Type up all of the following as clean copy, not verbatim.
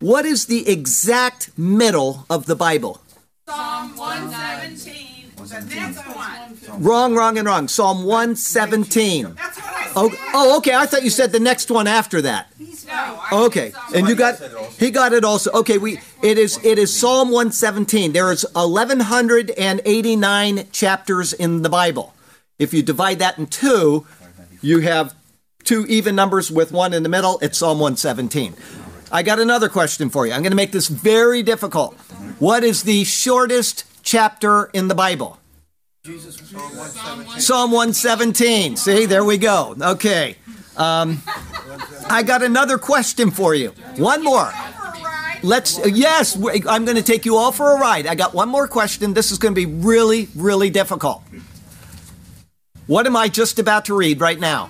What is the exact middle of the Bible? Psalm 117. The next one. Wrong. Psalm 117. That's what I said. Oh, okay. I thought you said the next one after that. No. Okay. And you got, he got it also. Okay. It is Psalm 117. There is 1,189 chapters in the Bible. If you divide that in two, you have two even numbers with one in the middle. It's Psalm 117. I got another question for you. I'm going to make this very difficult. What is the shortest chapter in the Bible? Psalm 117. See, there we go. Okay. I got another question for you. One more. Yes, I'm going to take you all for a ride. I got one more question. This is going to be really, really difficult. What am I just about to read right now?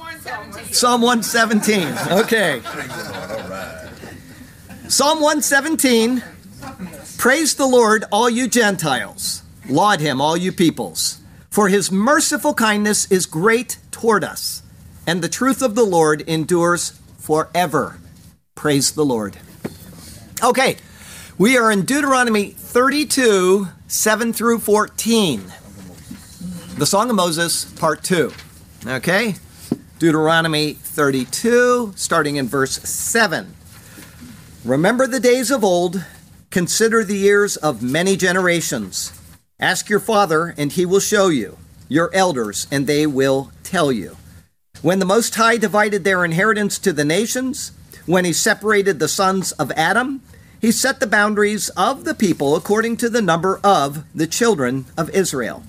Psalm 117. Okay. Psalm 117, praise the Lord, all you Gentiles. Laud him, all you peoples. For his merciful kindness is great toward us, and the truth of the Lord endures forever. Praise the Lord. Okay, we are in Deuteronomy 32, 7 through 14. The Song of Moses, part 2. Okay, Deuteronomy 32, starting in verse 7. Remember the days of old, consider the years of many generations. Ask your father, and he will show you, your elders, and they will tell you. When the Most High divided their inheritance to the nations, when he separated the sons of Adam, he set the boundaries of the people according to the number of the children of Israel.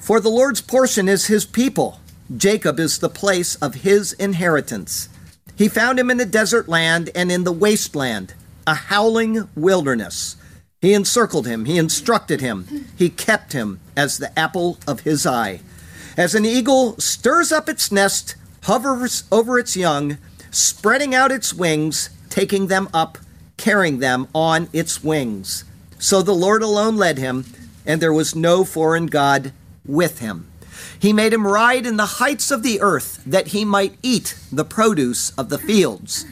For the Lord's portion is his people. Jacob is the place of his inheritance. He found him in the desert land and in the wasteland, a howling wilderness. He encircled him. He instructed him. He kept him as the apple of his eye. As an eagle stirs up its nest, hovers over its young, spreading out its wings, taking them up, carrying them on its wings. So the Lord alone led him, and there was no foreign god with him. He made him ride in the heights of the earth, that he might eat the produce of the fields.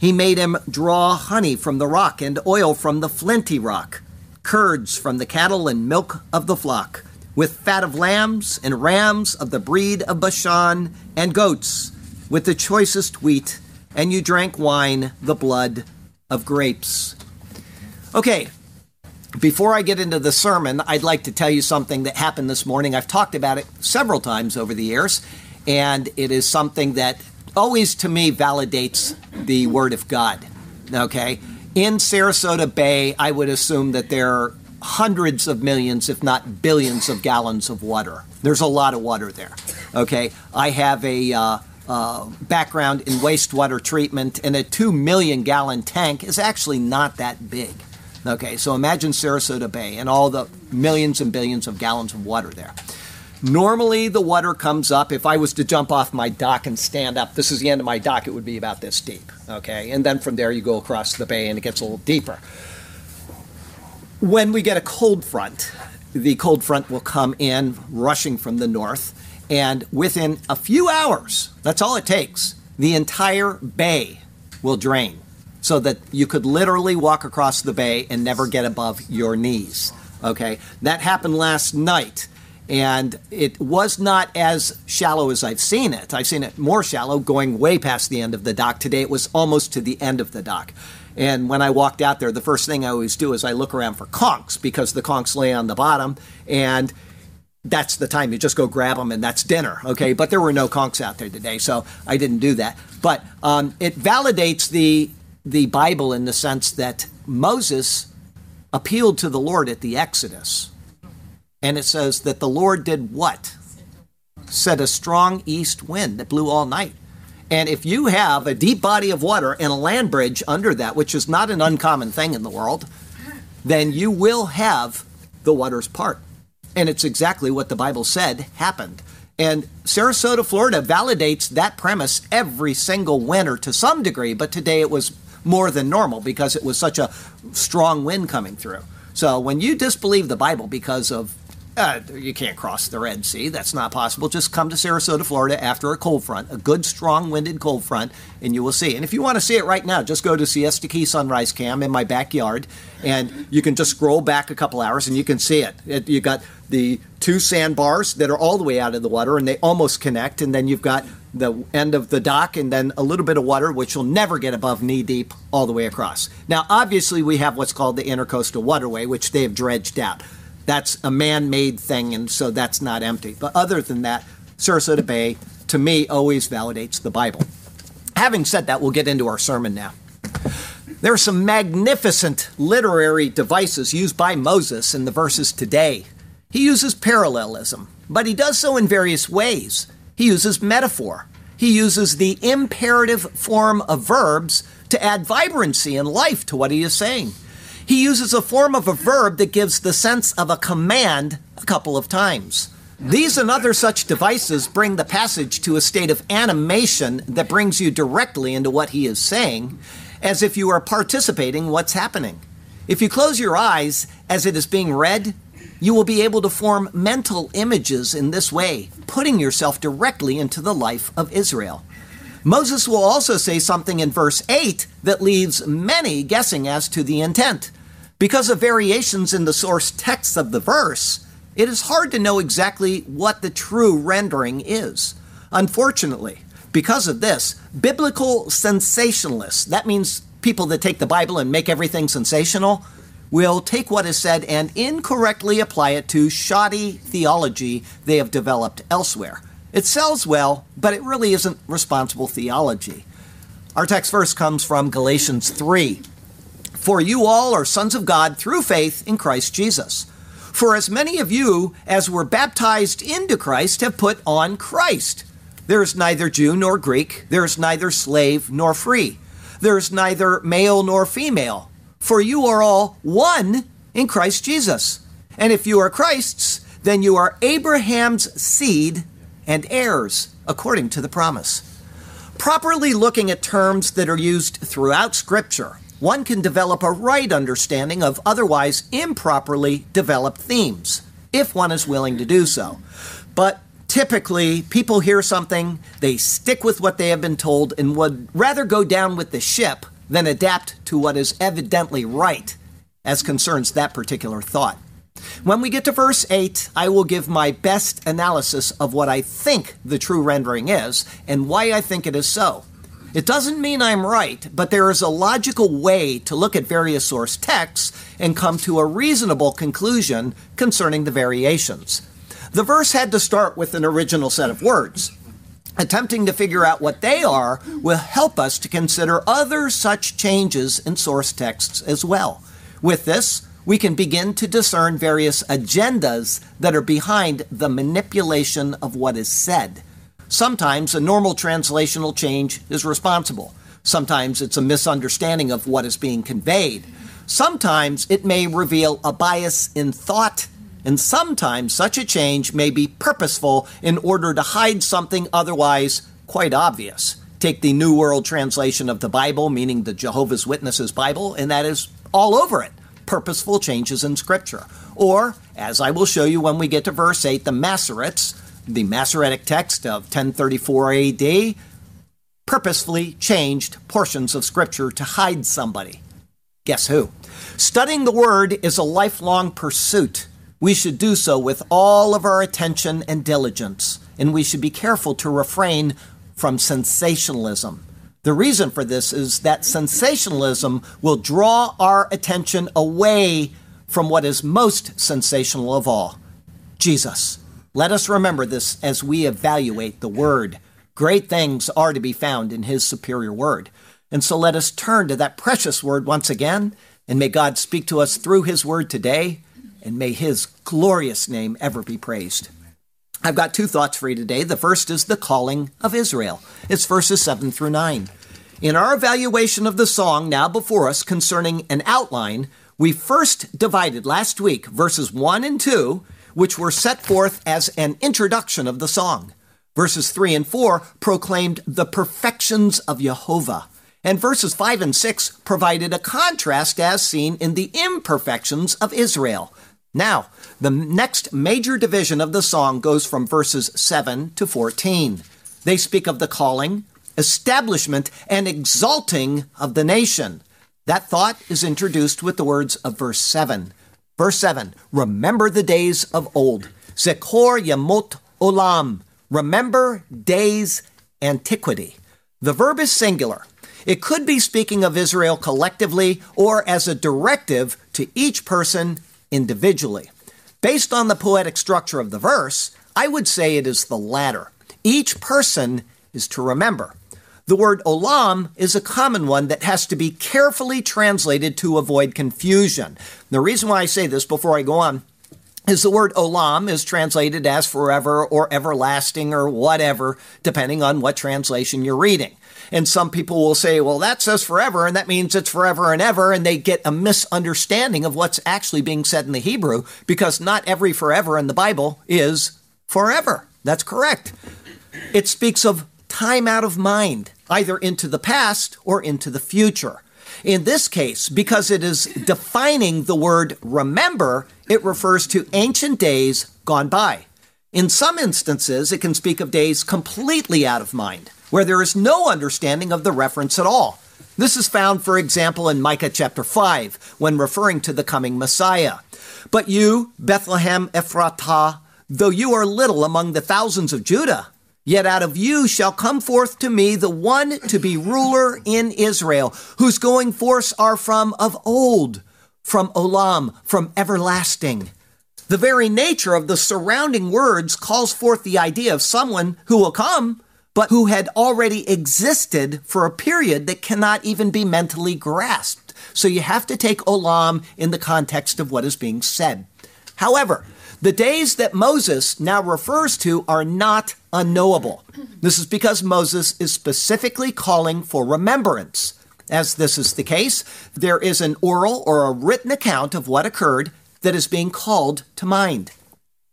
He made him draw honey from the rock and oil from the flinty rock, curds from the cattle and milk of the flock, with fat of lambs and rams of the breed of Bashan, and goats with the choicest wheat, and you drank wine, the blood of grapes. Okay. Before I get into the sermon, I'd like to tell you something that happened this morning. I've talked about it several times over the years, and it is something that always, to me, validates the Word of God, okay? In Sarasota Bay, I would assume that there are hundreds of millions, if not billions, of gallons of water. There's a lot of water there, okay? I have a background in wastewater treatment, and a 2 million gallon tank is actually not that big. Okay, so imagine Sarasota Bay and all the millions and billions of gallons of water there. Normally, the water comes up. If I was to jump off my dock and stand up, this is the end of my dock, it would be about this deep. Okay, and then from there you go across the bay and it gets a little deeper. When we get a cold front, the cold front will come in rushing from the north, and within a few hours, that's all it takes, the entire bay will drain, so that you could literally walk across the bay and never get above your knees, okay? That happened last night, and it was not as shallow as I've seen it. I've seen it more shallow, going way past the end of the dock. Today it was almost to the end of the dock. And when I walked out there, the first thing I always do is I look around for conchs, because the conchs lay on the bottom, and that's the time you just go grab them, and that's dinner, okay? But there were no conchs out there today, so I didn't do that. But it validates the Bible in the sense that Moses appealed to the Lord at the Exodus. And it says that the Lord did what? Set a strong east wind that blew all night. And if you have a deep body of water and a land bridge under that, which is not an uncommon thing in the world, then you will have the waters part. And it's exactly what the Bible said happened. And Sarasota, Florida validates that premise every single winter to some degree, but today it was more than normal because it was such a strong wind coming through. So when you disbelieve the Bible because of, you can't cross the Red Sea, that's not possible, just come to Sarasota, Florida after a cold front, a good, strong-winded cold front, and you will see. And if you want to see it right now, just go to Siesta Key Sunrise Cam in my backyard, and you can just scroll back a couple hours and you can see it. You've got the two sandbars that are all the way out of the water, and they almost connect, and then you've got the end of the dock and then a little bit of water, which will never get above knee-deep all the way across. Now, obviously, we have what's called the Intercoastal Waterway, which they have dredged out. That's a man-made thing, and so that's not empty. But other than that, Sarasota Bay, to me, always validates the Bible. Having said that, we'll get into our sermon now. There are some magnificent literary devices used by Moses in the verses today. He uses parallelism, but he does so in various ways. He uses metaphor. He uses the imperative form of verbs to add vibrancy and life to what he is saying. He uses a form of a verb that gives the sense of a command a couple of times. These and other such devices bring the passage to a state of animation that brings you directly into what he is saying, as if you are participating in what's happening. If you close your eyes as it is being read, you will be able to form mental images in this way, putting yourself directly into the life of Israel. Moses will also say something in verse 8 that leaves many guessing as to the intent. Because of variations in the source text of the verse, it is hard to know exactly what the true rendering is. Unfortunately, because of this, biblical sensationalists, that means people that take the Bible and make everything sensational, will take what is said and incorrectly apply it to shoddy theology they have developed elsewhere. It sells well, but it really isn't responsible theology. Our text verse comes from Galatians 3. For you all are sons of God through faith in Christ Jesus. For as many of you as were baptized into Christ have put on Christ. There is neither Jew nor Greek. There is neither slave nor free. There is neither male nor female. For you are all one in Christ Jesus. And if you are Christ's, then you are Abraham's seed and heirs according to the promise. Properly looking at terms that are used throughout Scripture, one can develop a right understanding of otherwise improperly developed themes, if one is willing to do so. But typically, people hear something, they stick with what they have been told, and would rather go down with the ship than adapt to what is evidently right as concerns that particular thought. When we get to verse 8, I will give my best analysis of what I think the true rendering is and why I think it is so. It doesn't mean I'm right, but there is a logical way to look at various source texts and come to a reasonable conclusion concerning the variations. The verse had to start with an original set of words. Attempting to figure out what they are will help us to consider other such changes in source texts as well. With this, we can begin to discern various agendas that are behind the manipulation of what is said. Sometimes a normal translational change is responsible. Sometimes it's a misunderstanding of what is being conveyed. Sometimes it may reveal a bias in thought. And sometimes such a change may be purposeful in order to hide something otherwise quite obvious. Take the New World Translation of the Bible, meaning the Jehovah's Witnesses Bible, and that is all over it, purposeful changes in Scripture. Or, as I will show you when we get to verse 8, the Masoretic text of 1034 AD, purposefully changed portions of Scripture to hide somebody. Guess who? Studying the Word is a lifelong pursuit. We should do so with all of our attention and diligence, and we should be careful to refrain from sensationalism. The reason for this is that sensationalism will draw our attention away from what is most sensational of all, Jesus. Let us remember this as we evaluate the Word. Great things are to be found in His superior Word. And so let us turn to that precious Word once again, and may God speak to us through His Word today. And may His glorious name ever be praised. I've got two thoughts for you today. The first is the calling of Israel. It's verses 7 through 9. In our evaluation of the song now before us concerning an outline, We first divided last week verses 1 and 2, which were set forth as an introduction of the song. Verses 3 and 4 proclaimed the perfections of Jehovah. And verses 5 and 6 provided a contrast as seen in the imperfections of Israel. Now, the next major division of the song goes from verses 7 to 14. They speak of the calling, establishment, and exalting of the nation. That thought is introduced with the words of verse 7. Verse 7, remember the days of old. Zekor yamot olam. Remember days antiquity. The verb is singular. It could be speaking of Israel collectively or as a directive to each person individually. Based on the poetic structure of the verse, I would say it is the latter. Each person is to remember. The word olam is a common one that has to be carefully translated to avoid confusion. The reason why I say this before I go on is the word olam is translated as forever or everlasting or whatever, depending on what translation you're reading. And some people will say, well, that says forever, and that means it's forever and ever, and they get a misunderstanding of what's actually being said in the Hebrew, because not every forever in the Bible is forever. That's correct. It speaks of time out of mind, either into the past or into the future. In this case, because it is defining the word remember, it refers to ancient days gone by. In some instances, it can speak of days completely out of mind, where there is no understanding of the reference at all. This is found, for example, in Micah chapter 5, when referring to the coming Messiah. But you, Bethlehem Ephratah, though you are little among the thousands of Judah, yet out of you shall come forth to me the one to be ruler in Israel, whose going forth are from of old, from olam, from everlasting. The very nature of the surrounding words calls forth the idea of someone who will come, but who had already existed for a period that cannot even be mentally grasped. So you have to take olam in the context of what is being said. However, the days that Moses now refers to are not unknowable. This is because Moses is specifically calling for remembrance. As this is the case, there is an oral or a written account of what occurred that is being called to mind.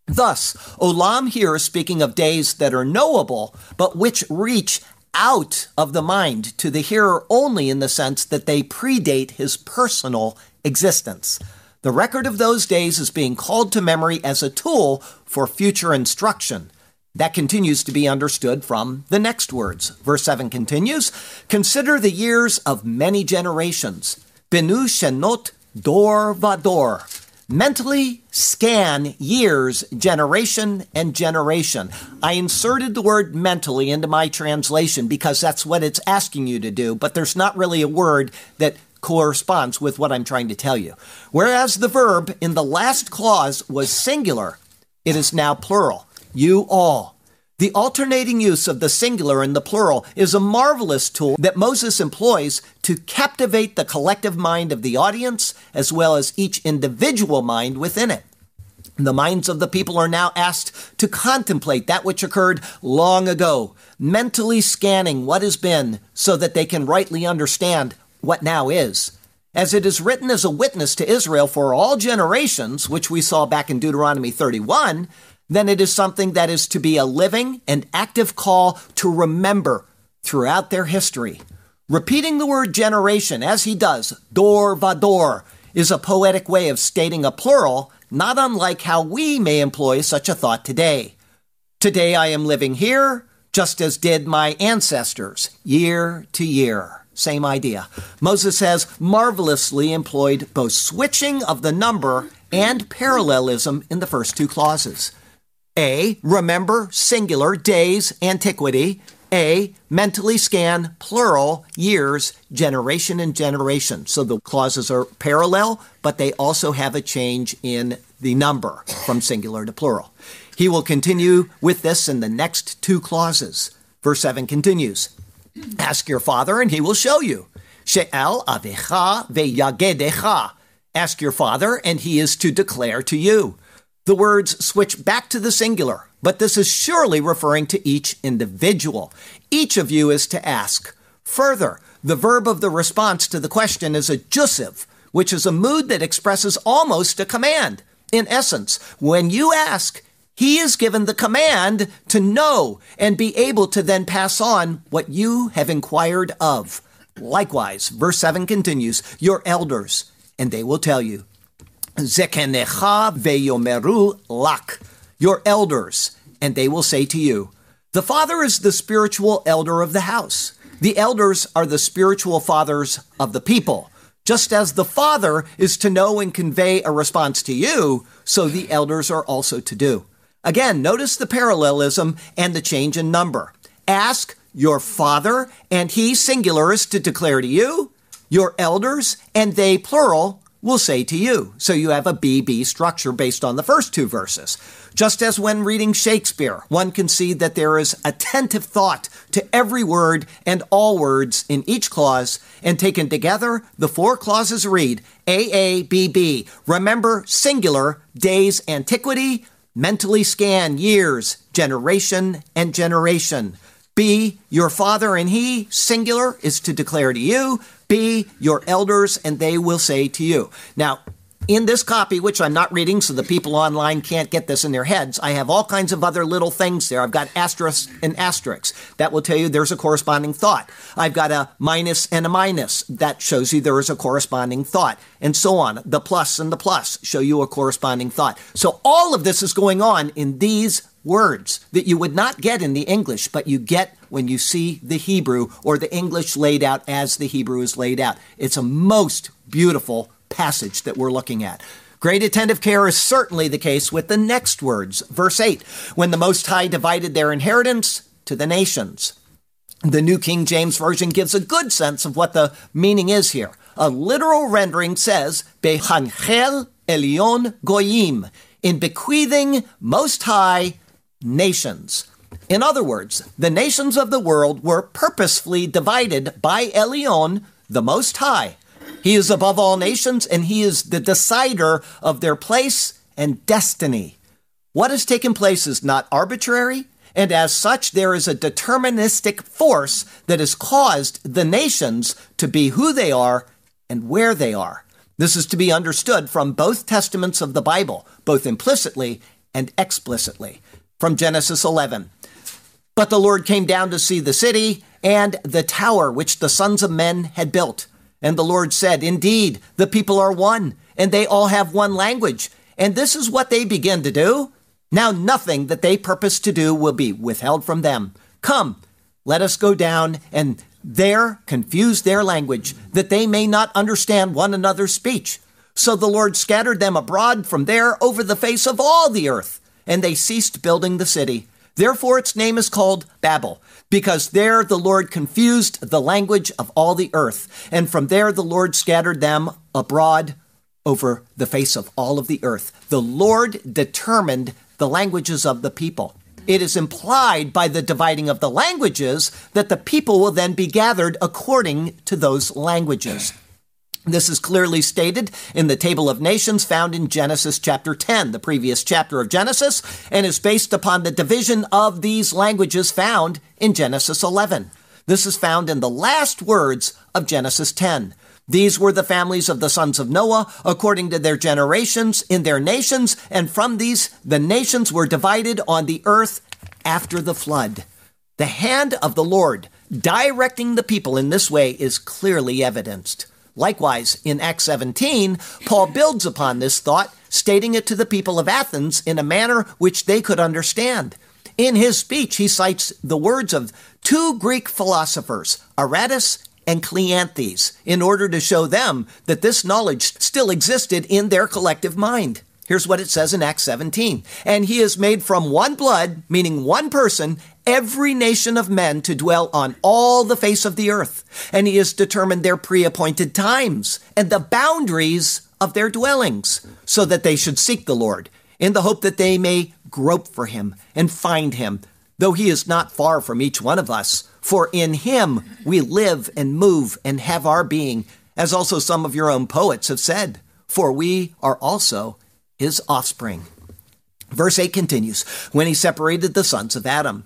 Thus, olam here is speaking of days that are knowable, but which reach out of the mind to the hearer only in the sense that they predate his personal existence. The record of those days is being called to memory as a tool for future instruction. That continues to be understood from the next words. Verse 7 continues, consider the years of many generations. Benu shenot dor vador. Mentally scan years, generation, and generation. I inserted the word mentally into my translation because that's what it's asking you to do, but there's not really a word that corresponds with what I'm trying to tell you. Whereas the verb in the last clause was singular, it is now plural. You all. The alternating use of the singular and the plural is a marvelous tool that Moses employs to captivate the collective mind of the audience as well as each individual mind within it. The minds of the people are now asked to contemplate that which occurred long ago, mentally scanning what has been so that they can rightly understand what now is, as it is written as a witness to Israel for all generations, which we saw back in Deuteronomy 31, then it is something that is to be a living and active call to remember throughout their history. Repeating the word generation as he does, dor vador, is a poetic way of stating a plural, not unlike how we may employ such a thought today. Today I am living here, just as did my ancestors, year to year. Same idea. Moses has marvelously employed both switching of the number and parallelism in the first two clauses. A, remember, singular, days, antiquity. A, mentally scan, plural, years, generation, and generation. So the clauses are parallel, but they also have a change in the number from singular to plural. He will continue with this in the next two clauses. Verse 7 continues. Ask your father, and he will show you. She'el avecha ve'yagedecha. Ask your father, and he is to declare to you. The words switch back to the singular, but this is surely referring to each individual. Each of you is to ask. Further, the verb of the response to the question is a jussive, which is a mood that expresses almost a command. In essence, when you ask, he is given the command to know and be able to then pass on what you have inquired of. Likewise, verse 7 continues, your elders, and they will tell you. Zekenecha veyomeru lak, your elders, and they will say to you. The father is the spiritual elder of the house. The elders are the spiritual fathers of the people. Just as the father is to know and convey a response to you, so the elders are also to do. Again, notice the parallelism and the change in number. Ask your father, and he, singular, is to declare to you. Your elders, and they, plural, will say to you. So you have a BB structure based on the first two verses. Just as when reading Shakespeare, one can see that there is attentive thought to every word and all words in each clause, and taken together, the four clauses read, AABB, remember singular, days antiquity, mentally scan years, generation and generation. B, your father and he, singular, is to declare to you. B, your elders, and they will say to you. Now, in this copy, which I'm not reading, so the people online can't get this in their heads, I have all kinds of other little things there. I've got asterisks and asterisks. That will tell you there's a corresponding thought. I've got a minus and a minus. That shows you there is a corresponding thought, and so on. The plus and the plus show you a corresponding thought. So all of this is going on in these words that you would not get in the English, but you get when you see the Hebrew or the English laid out as the Hebrew is laid out. It's a most beautiful passage that we're looking at. Great attentive care is certainly the case with the next words. Verse 8, when the Most High divided their inheritance to the nations. The New King James Version gives a good sense of what the meaning is here. A literal rendering says, Bechanchel Elyon Goyim, in bequeathing Most High nations. In other words, the nations of the world were purposefully divided by Elyon, the Most High. He is above all nations, and he is the decider of their place and destiny. What has taken place is not arbitrary, and as such, there is a deterministic force that has caused the nations to be who they are and where they are. This is to be understood from both testaments of the Bible, both implicitly and explicitly. From Genesis 11. But the Lord came down to see the city and the tower which the sons of men had built. And the Lord said, indeed, the people are one, and they all have one language. And this is what they begin to do. Now nothing that they purpose to do will be withheld from them. Come, let us go down and there confuse their language, that they may not understand one another's speech. So the Lord scattered them abroad from there over the face of all the earth. And they ceased building the city. Therefore its name is called Babel, because there the Lord confused the language of all the earth. And from there the Lord scattered them abroad over the face of all of the earth. The Lord determined the languages of the people. It is implied by the dividing of the languages that the people will then be gathered according to those languages. This is clearly stated in the Table of Nations found in Genesis chapter 10, the previous chapter of Genesis, and is based upon the division of these languages found in Genesis 11. This is found in the last words of Genesis 10. These were the families of the sons of Noah, according to their generations, in their nations, and from these the nations were divided on the earth after the flood. The hand of the Lord directing the people in this way is clearly evidenced. Likewise, in Acts 17, Paul builds upon this thought, stating it to the people of Athens in a manner which they could understand. In his speech, he cites the words of two Greek philosophers, Aratus and Cleanthes, in order to show them that this knowledge still existed in their collective mind. Here's what it says in Acts 17. And he has made from one blood, meaning one person, every nation of men to dwell on all the face of the earth. And he has determined their pre-appointed times and the boundaries of their dwellings, so that they should seek the Lord in the hope that they may grope for him and find him, though he is not far from each one of us. For in him we live and move and have our being, as also some of your own poets have said, for we are also his offspring. Verse 8 continues, when he separated the sons of Adam.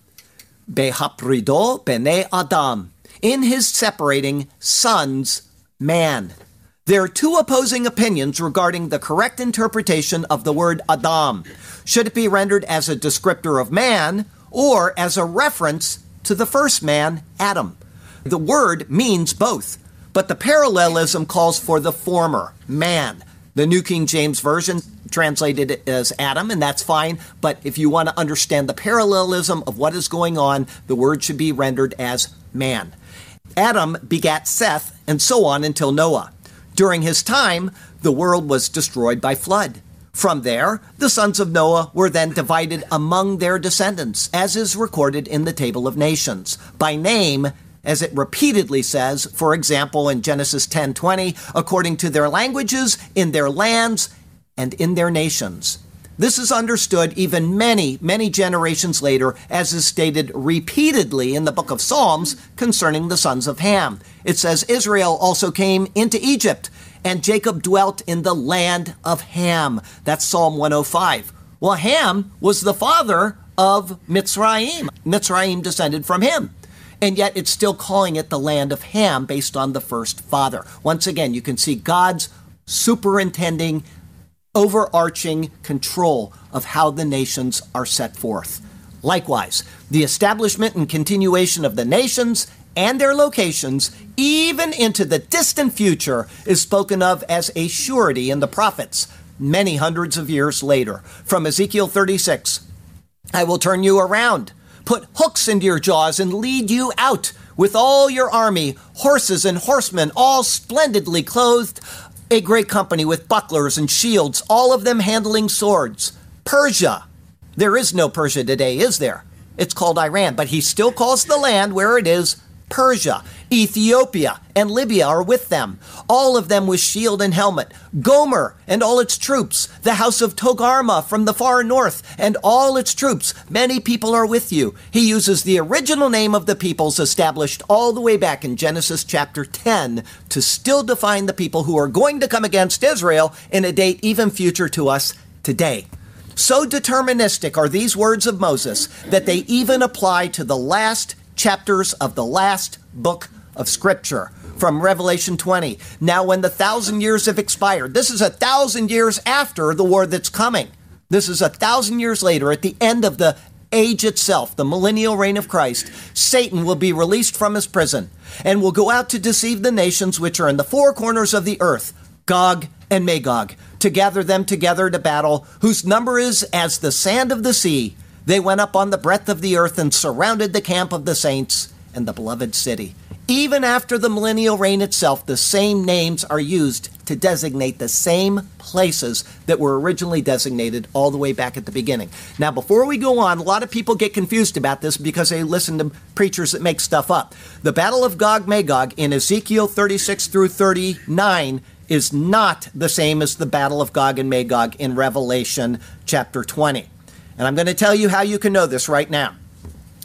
Behaprido bene Adam. In his separating sons, man. There are two opposing opinions regarding the correct interpretation of the word Adam. Should it be rendered as a descriptor of man or as a reference to the first man, Adam? The word means both, but the parallelism calls for the former, man. The New King James Version translated it as Adam, and that's fine, but if you want to understand the parallelism of what is going on, the word should be rendered as man. Adam begat Seth, and so on until Noah. During his time, the world was destroyed by flood. From there, the sons of Noah were then divided among their descendants, as is recorded in the Table of Nations, by name, as it repeatedly says, for example, in Genesis 10:20, according to their languages, in their lands, and in their nations. This is understood even many, many generations later, as is stated repeatedly in the book of Psalms concerning the sons of Ham. It says, Israel also came into Egypt, and Jacob dwelt in the land of Ham. That's Psalm 105. Well, Ham was the father of Mitzrayim. Mitzrayim descended from him. And yet it's still calling it the land of Ham based on the first father. Once again, you can see God's superintending, overarching control of how the nations are set forth. Likewise, the establishment and continuation of the nations and their locations, even into the distant future, is spoken of as a surety in the prophets many hundreds of years later. From Ezekiel 36, I will turn you around, put hooks into your jaws and lead you out with all your army, horses and horsemen, all splendidly clothed, a great company with bucklers and shields, all of them handling swords. Persia. There is no Persia today, is there? It's called Iran, but he still calls the land where it is Persia. Ethiopia and Libya are with them, all of them with shield and helmet. Gomer and all its troops, the house of Togarmah from the far north and all its troops. Many people are with you. He uses the original name of the peoples established all the way back in Genesis chapter 10 to still define the people who are going to come against Israel in a date even future to us today. So deterministic are these words of Moses that they even apply to the last chapters of the last book of Scripture, from Revelation 20. Now when the 1,000 years have expired, this is 1,000 years after the war that's coming. This is 1,000 years later, at the end of the age itself, the millennial reign of Christ, Satan will be released from his prison and will go out to deceive the nations which are in the four corners of the earth, Gog and Magog, to gather them together to battle, whose number is as the sand of the sea. They went up on the breadth of the earth and surrounded the camp of the saints and the beloved city. Even after the millennial reign itself, the same names are used to designate the same places that were originally designated all the way back at the beginning. Now, before we go on, a lot of people get confused about this because they listen to preachers that make stuff up. The Battle of Gog-Magog in Ezekiel 36 through 39 is not the same as the Battle of Gog and Magog in Revelation chapter 20. And I'm going to tell you how you can know this right now.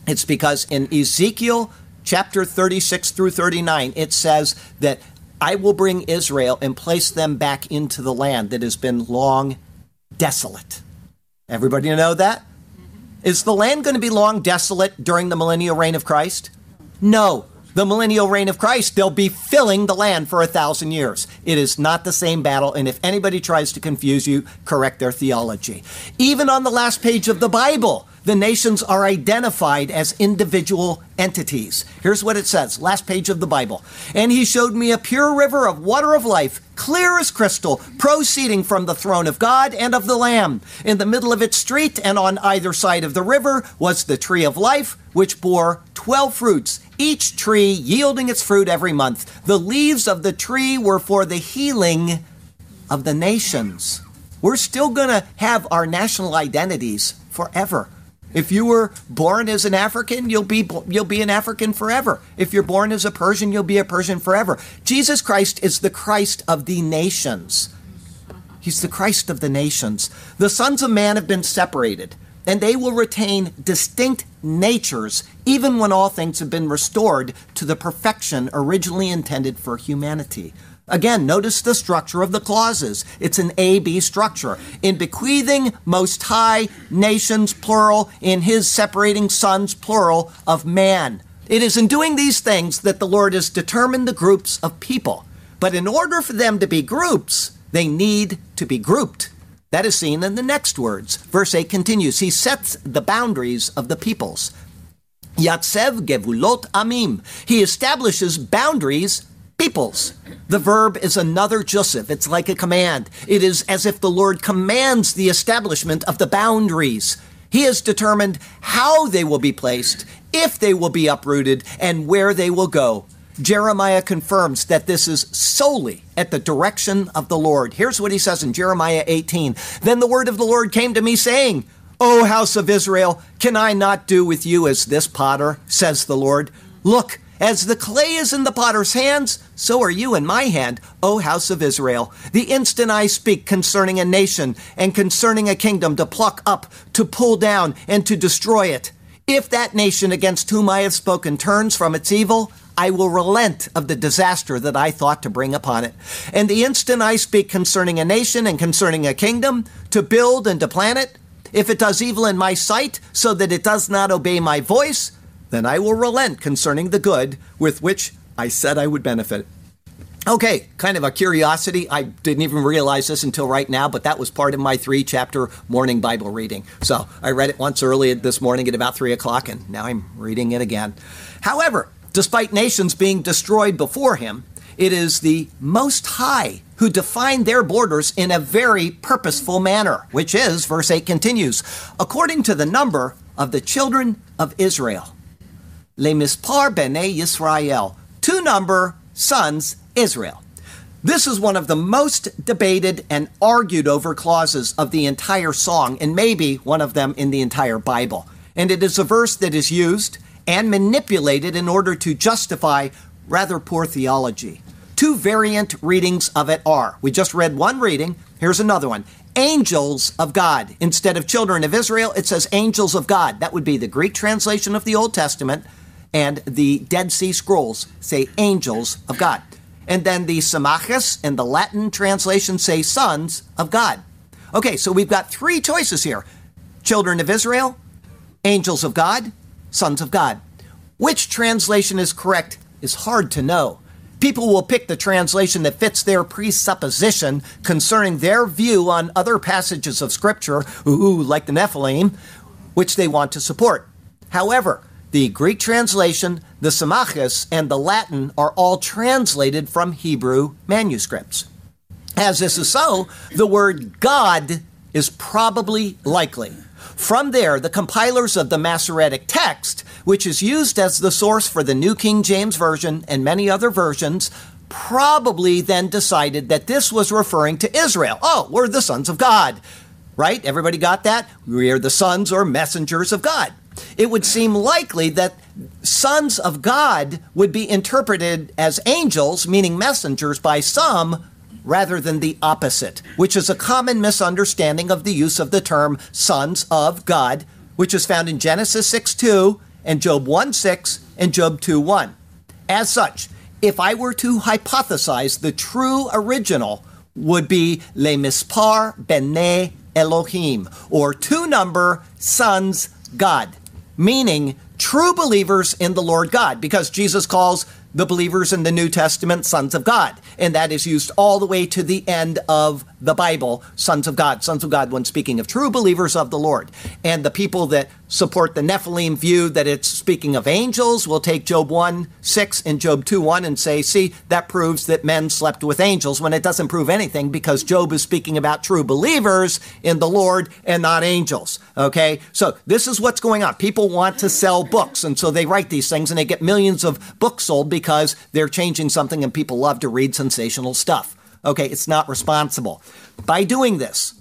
It's because in Ezekiel chapter 36 through 39, it says that I will bring Israel and place them back into the land that has been long desolate. Everybody know that? Mm-hmm. Is the land going to be long desolate during the millennial reign of Christ? No. The millennial reign of Christ, they'll be filling the land for 1,000 years. It is not the same battle, and if anybody tries to confuse you, correct their theology. Even on the last page of the Bible, the nations are identified as individual entities. Here's what it says, last page of the Bible. And he showed me a pure river of water of life, clear as crystal, proceeding from the throne of God and of the Lamb. In the middle of its street and on either side of the river was the tree of life, which bore 12 fruits, each tree yielding its fruit every month. The leaves of the tree were for the healing of the nations. We're still going to have our national identities forever. If you were born as an African, you'll be an African forever. If you're born as a Persian, you'll be a Persian forever. Jesus Christ is the Christ of the nations. He's the Christ of the nations. The sons of man have been separated, and they will retain distinct natures even when all things have been restored to the perfection originally intended for humanity. Again, notice the structure of the clauses. It's an A-B structure. In bequeathing most high nations, plural, in his separating sons, plural, of man. It is in doing these things that the Lord has determined the groups of people. But in order for them to be groups, they need to be grouped. That is seen in the next words. Verse 8 continues, he sets the boundaries of the peoples. Yatsev gevulot amim. He establishes boundaries, peoples. The verb is another joseph. It's like a command. It is as if the Lord commands the establishment of the boundaries. He has determined how they will be placed, if they will be uprooted, and where they will go. Jeremiah confirms that this is solely at the direction of the Lord. Here's what he says in Jeremiah 18. Then the word of the Lord came to me, saying, O house of Israel, can I not do with you as this potter, says the Lord? Look, as the clay is in the potter's hands, so are you in my hand, O house of Israel. The instant I speak concerning a nation and concerning a kingdom to pluck up, to pull down, and to destroy it, if that nation against whom I have spoken turns from its evil, I will relent of the disaster that I thought to bring upon it. And the instant I speak concerning a nation and concerning a kingdom, to build and to plan it, if it does evil in my sight, so that it does not obey my voice, then I will relent concerning the good with which I said I would benefit. Okay, kind of a curiosity. I didn't even realize this until right now, but that was part of my 3-chapter morning Bible reading. So I read it once early this morning at about 3 o'clock, and now I'm reading it again. However, despite nations being destroyed before him, it is the Most High who defined their borders in a very purposeful manner, which is, verse 8 continues, according to the number of the children of Israel. Le mispar b'nei Yisrael, to number sons Israel. This is one of the most debated and argued over clauses of the entire song, and maybe one of them in the entire Bible. And it is a verse that is used and manipulated in order to justify rather poor theology. Two variant readings of it are, we just read one reading, here's another one, angels of God. Instead of children of Israel, it says angels of God. That would be the Greek translation of the Old Testament, and the Dead Sea Scrolls say angels of God. And then the Samachis and the Latin translation say sons of God. Okay, so we've got three choices here. Children of Israel, angels of God, sons of God. Which translation is correct is hard to know. People will pick the translation that fits their presupposition concerning their view on other passages of Scripture, like the Nephilim, which they want to support. However, the Greek translation, the Samachis, and the Latin are all translated from Hebrew manuscripts. As this is so, the word God is probably likely. From there, the compilers of the Masoretic text, which is used as the source for the New King James Version and many other versions, probably then decided that this was referring to Israel. Oh, we're the sons of God, right? Everybody got that? We are the sons or messengers of God. It would seem likely that sons of God would be interpreted as angels, meaning messengers, by some, rather than the opposite, which is a common misunderstanding of the use of the term sons of God, which is found in Genesis 6:2 and Job 1:6 and Job 2:1. As such, if I were to hypothesize, the true original would be le mispar b'nei Elohim, or to number sons God, meaning true believers in the Lord God, because Jesus calls the believers in the New Testament sons of God, and that is used all the way to the end of the Bible, sons of God when speaking of true believers of the Lord. And the people that support the Nephilim view that it's speaking of angels will take Job 1:6 and Job 2:1 and say, see, that proves that men slept with angels, when it doesn't prove anything, because Job is speaking about true believers in the Lord and not angels. Okay, so this is what's going on. People want to sell books, and so they write these things, and they get millions of books sold because they're changing something, and people love to read sensational stuff. Okay, it's not responsible. By doing this,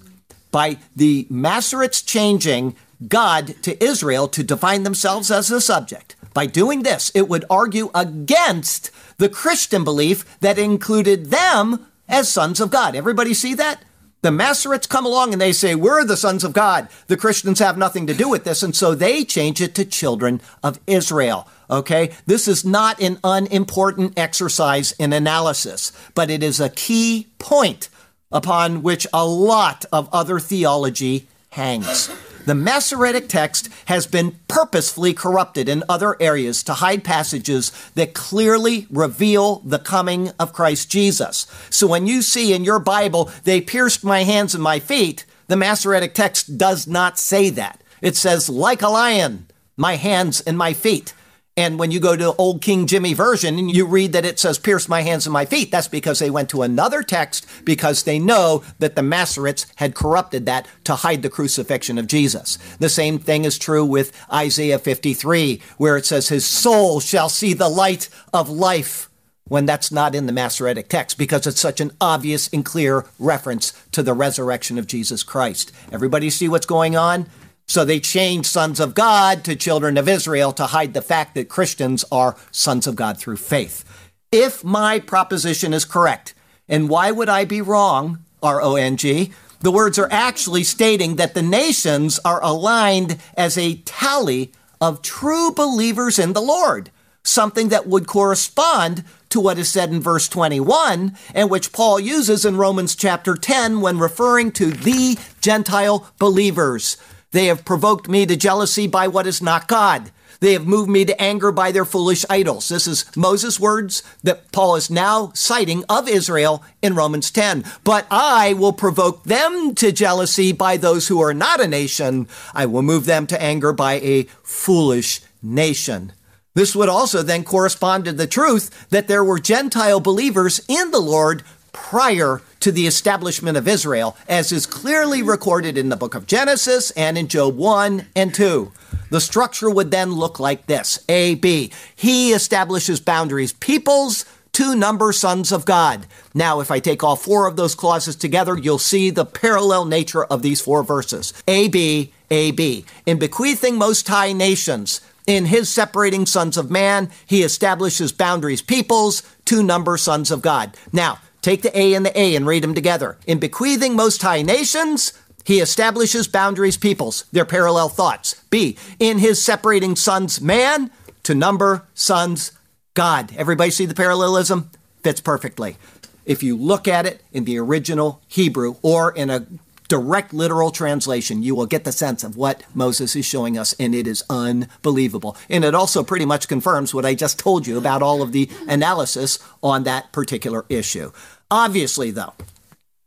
by the Masoretes changing God to Israel to define themselves as the subject, by doing this, it would argue against the Christian belief that included them as sons of God. Everybody see that? The Masoretes come along and they say, we're the sons of God. The Christians have nothing to do with this, and so they change it to children of Israel. Okay, this is not an unimportant exercise in analysis, but it is a key point upon which a lot of other theology hangs. The Masoretic text has been purposefully corrupted in other areas to hide passages that clearly reveal the coming of Christ Jesus. So when you see in your Bible, "They pierced my hands and my feet," the Masoretic text does not say that. It says, "Like a lion, my hands and my feet." And when you go to Old King Jimmy Version and you read that it says, "Pierce my hands and my feet," that's because they went to another text because they know that the Masoretes had corrupted that to hide the crucifixion of Jesus. The same thing is true with Isaiah 53, where it says, "His soul shall see the light of life," when that's not in the Masoretic text because it's such an obvious and clear reference to the resurrection of Jesus Christ. Everybody see what's going on? So they changed sons of God to children of Israel to hide the fact that Christians are sons of God through faith. If my proposition is correct, and why would I be wrong, R-O-N-G, the words are actually stating that the nations are aligned as a tally of true believers in the Lord, something that would correspond to what is said in verse 21, and which Paul uses in Romans chapter 10 when referring to the Gentile believers. "They have provoked me to jealousy by what is not God. They have moved me to anger by their foolish idols." This is Moses' words that Paul is now citing of Israel in Romans 10. "But I will provoke them to jealousy by those who are not a nation. I will move them to anger by a foolish nation." This would also then correspond to the truth that there were Gentile believers in the Lord prior to the establishment of Israel, as is clearly recorded in the book of Genesis and in Job 1 and 2. The structure would then look like this. A, B. He establishes boundaries, peoples to number sons of God. Now, if I take all four of those clauses together, you'll see the parallel nature of these four verses. A, B, A, B. "In bequeathing most high nations, in his separating sons of man, he establishes boundaries, peoples to number sons of God." Now, take the A and read them together. "In bequeathing most high nations, he establishes boundaries, peoples." They're parallel thoughts. B, "in his separating sons man to number sons God." Everybody see the parallelism? Fits perfectly. If you look at it in the original Hebrew or in a direct literal translation, you will get the sense of what Moses is showing us, and it is unbelievable. And it also pretty much confirms what I just told you about all of the analysis on that particular issue. Obviously, though,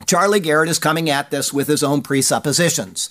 Charlie Garrett is coming at this with his own presuppositions,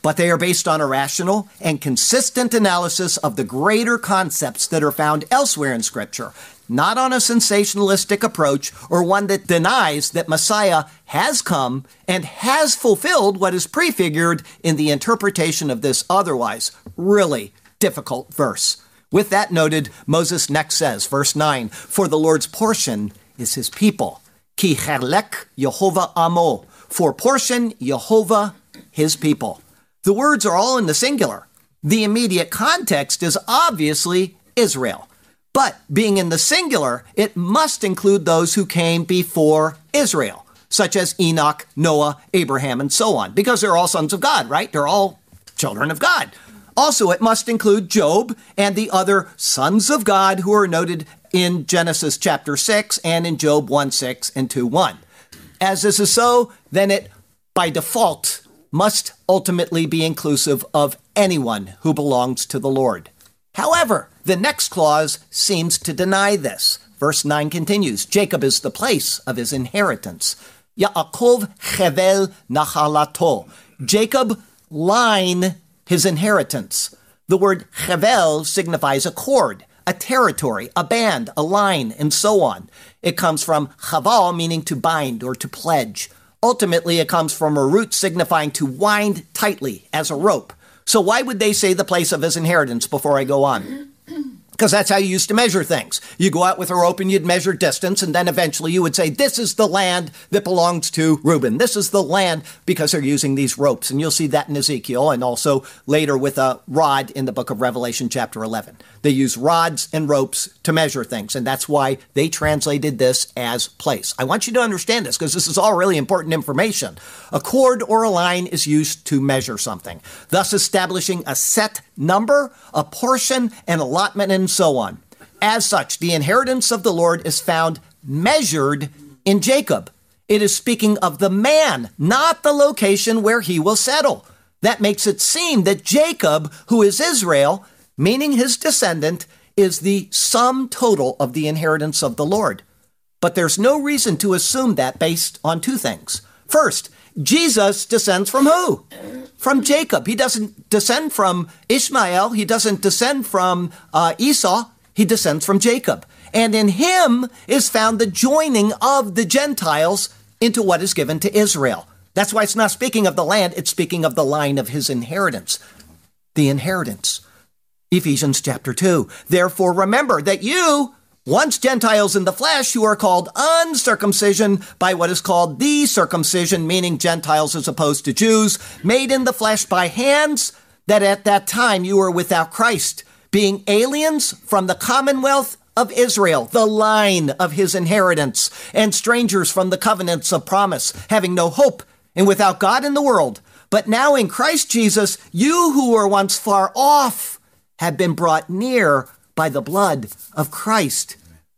but they are based on a rational and consistent analysis of the greater concepts that are found elsewhere in Scripture, not on a sensationalistic approach or one that denies that Messiah has come and has fulfilled what is prefigured in the interpretation of this otherwise really difficult verse. With that noted, Moses next says, verse 9, "For the Lord's portion is his people. Ki herlek Yehovah amo." For portion, Yehovah, his people. The words are all in the singular. The immediate context is obviously Israel. But being in the singular, it must include those who came before Israel, such as Enoch, Noah, Abraham, and so on, because they're all sons of God, right? They're all children of God. Also, it must include Job and the other sons of God who are noted in Genesis chapter 6 and in Job 1:6 and 2:1. As this is so, then it, by default, must ultimately be inclusive of anyone who belongs to the Lord. However, the next clause seems to deny this. Verse 9 continues, "Jacob is the place of his inheritance. Yaakov chevel nachalato." Jacob line his inheritance. The word chevel signifies a cord, a territory, a band, a line, and so on. It comes from chaval, meaning to bind or to pledge. Ultimately, it comes from a root signifying to wind tightly as a rope. So why would they say the place of his inheritance before I go on? Because that's how you used to measure things. You go out with a rope and you'd measure distance, and then eventually you would say, this is the land that belongs to Reuben. This is the land, because they're using these ropes. And you'll see that in Ezekiel and also later with a rod in the book of Revelation chapter 11. They use rods and ropes to measure things, and that's why they translated this as place. I want you to understand this because this is all really important information. A cord or a line is used to measure something, thus establishing a set number, a portion, an allotment, and so on. As such, the inheritance of the Lord is found measured in Jacob. It is speaking of the man, not the location where he will settle. That makes it seem that Jacob, who is Israel, meaning his descendant, is the sum total of the inheritance of the Lord. But there's no reason to assume that based on two things. First, Jesus descends from who? From Jacob. He doesn't descend from Ishmael. He doesn't descend from Esau. He descends from Jacob. And in him is found the joining of the Gentiles into what is given to Israel. That's why it's not speaking of the land, it's speaking of the line of his inheritance. The inheritance. Ephesians chapter 2. Therefore, remember that you, once Gentiles in the flesh, who are called uncircumcision by what is called the circumcision, meaning Gentiles as opposed to Jews, made in the flesh by hands, that at that time you were without Christ, being aliens from the commonwealth of Israel, the line of his inheritance, and strangers from the covenants of promise, having no hope and without God in the world. But now in Christ Jesus, you who were once far off have been brought near by the blood of Christ.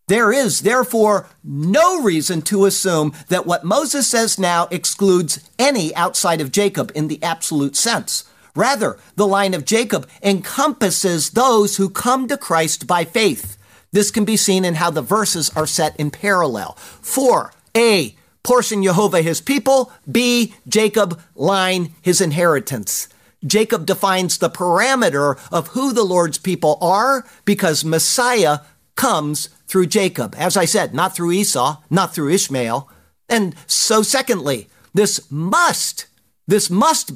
There is, therefore, no reason to assume that what Moses says now excludes any outside of Jacob in the absolute sense. Rather, the line of Jacob encompasses those who come to Christ by faith. This can be seen in how the verses are set in parallel. For A, portion Jehovah his people. B, Jacob, line his inheritance. Jacob defines the parameter of who the Lord's people are because Messiah comes through Jacob. As I said, not through Esau, not through Ishmael. And so secondly, this must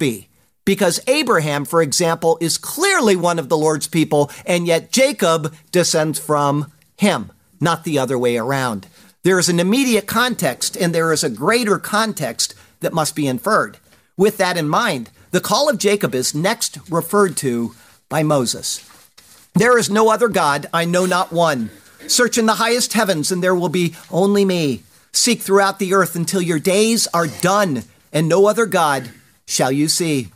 be because Abraham, for example, is clearly one of the Lord's people, and yet Jacob descends from him, not the other way around. There is an immediate context, and there is a greater context that must be inferred. With that in mind, the call of Jacob is next referred to by Moses. There is no other God, I know not one. Search in the highest heavens, and there will be only me. Seek throughout the earth until your days are done, and no other God shall you see.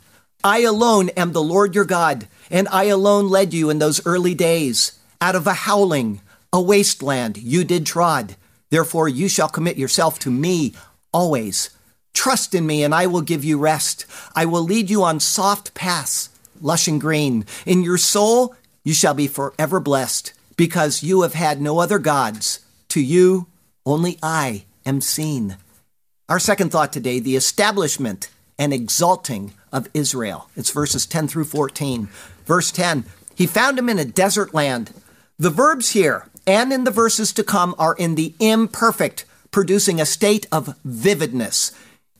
I alone am the Lord your God, and I alone led you in those early days. Out of a howling, a wasteland, you did trod. Therefore, you shall commit yourself to me always. Trust in me, and I will give you rest. I will lead you on soft paths, lush and green. In your soul, you shall be forever blessed, because you have had no other gods. To you, only I am seen. Our second thought today, the establishment and exalting of Israel. It's verses 10 through 14. Verse 10, he found him in a desert land. The verbs here and in the verses to come are in the imperfect, producing a state of vividness.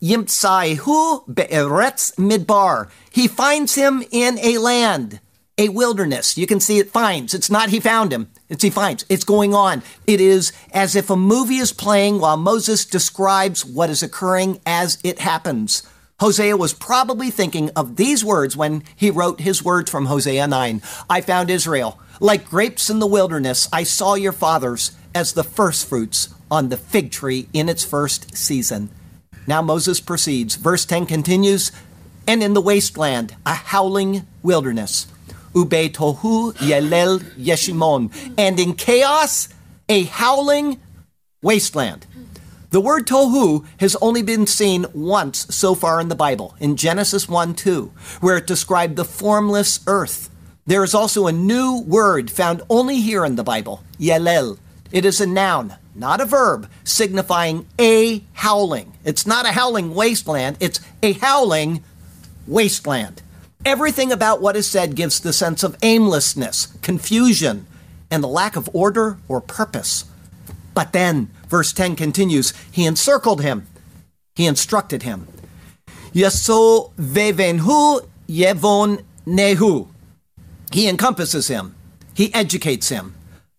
Yimtsaihu be'eretz midbar. He finds him in a land, a wilderness. You can see it finds. It's not he found him. It's he finds. It's going on. It is as if a movie is playing while Moses describes what is occurring as it happens. Hosea was probably thinking of these words when he wrote his words from Hosea 9. I found Israel. Like grapes in the wilderness, I saw your fathers as the first fruits on the fig tree in its first season. Now Moses proceeds. Verse 10 continues, and in the wasteland, a howling wilderness. Ube tohu yelel yeshimon. And in chaos, a howling wasteland. The word tohu has only been seen once so far in the Bible, in Genesis 1-2, where it described the formless earth. There is also a new word found only here in the Bible, yelel. It is a noun, not a verb, signifying a howling. It's not a howling wasteland, it's a howling wasteland. Everything about what is said gives the sense of aimlessness, confusion, and the lack of order or purpose. But then, verse 10 continues, he encircled him, he instructed him. Yaso vevenhu yevon nehu. He encompasses him, he educates him.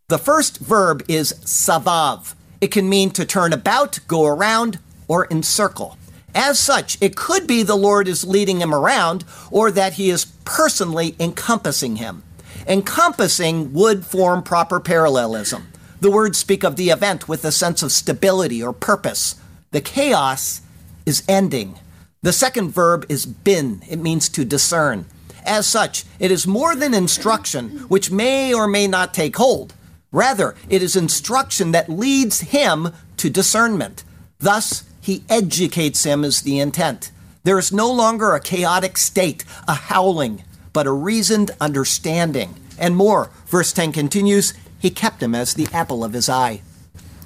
The first verb is savav. It can mean to turn about, go around, or encircle. As such, it could be the Lord is leading him around or that he is personally encompassing him. Encompassing would form proper parallelism. The words speak of the event with a sense of stability or purpose. The chaos is ending. The second verb is bin. It means to discern. As such, it is more than instruction, which may or may not take hold. Rather, it is instruction that leads him to discernment. Thus, he educates him is the intent. There is no longer a chaotic state, a howling, but a reasoned understanding. And more, verse 10 continues, he kept him as the apple of his eye.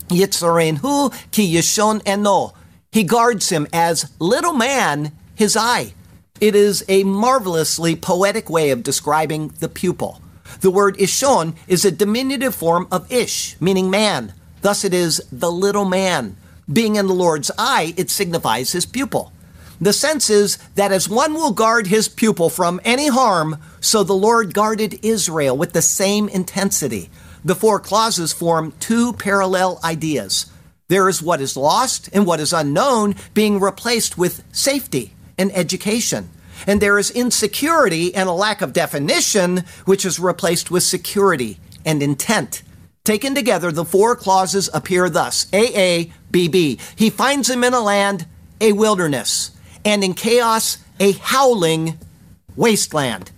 Yitzarenhu ki yishon eno. He guards him as little man, his eye. It is a marvelously poetic way of describing the pupil. The word ishon is a diminutive form of ish, meaning man. Thus it is the little man. Being in the Lord's eye, it signifies his pupil. The sense is that as one will guard his pupil from any harm, so the Lord guarded Israel with the same intensity. The four clauses form two parallel ideas. There is what is lost and what is unknown being replaced with safety and education. And there is insecurity and a lack of definition, which is replaced with security and intent. Taken together, the four clauses appear thus, A, B, B. He finds him in a land, a wilderness, and in chaos, a howling wasteland.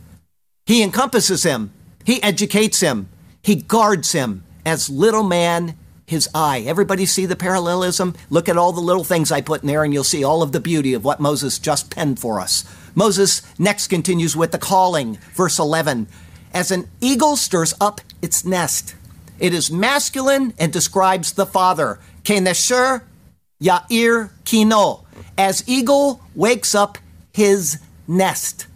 He encompasses him. He educates him. He guards him as little man, his eye. Everybody see the parallelism? Look at all the little things I put in there, and you'll see all of the beauty of what Moses just penned for us. Moses next continues with the calling, verse 11. As an eagle stirs up its nest. It is masculine and describes the father. Kenesher Yair Kino. As eagle wakes up his nest.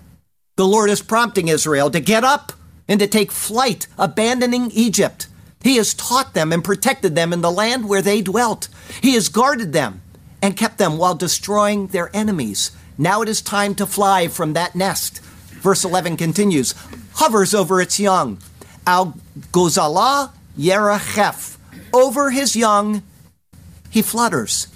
The Lord is prompting Israel to get up and to take flight, abandoning Egypt. He has taught them and protected them in the land where they dwelt. He has guarded them and kept them while destroying their enemies. Now it is time to fly from that nest. Verse 11 continues, hovers over its young. Al Gozala Yerachef. Over his young, he flutters.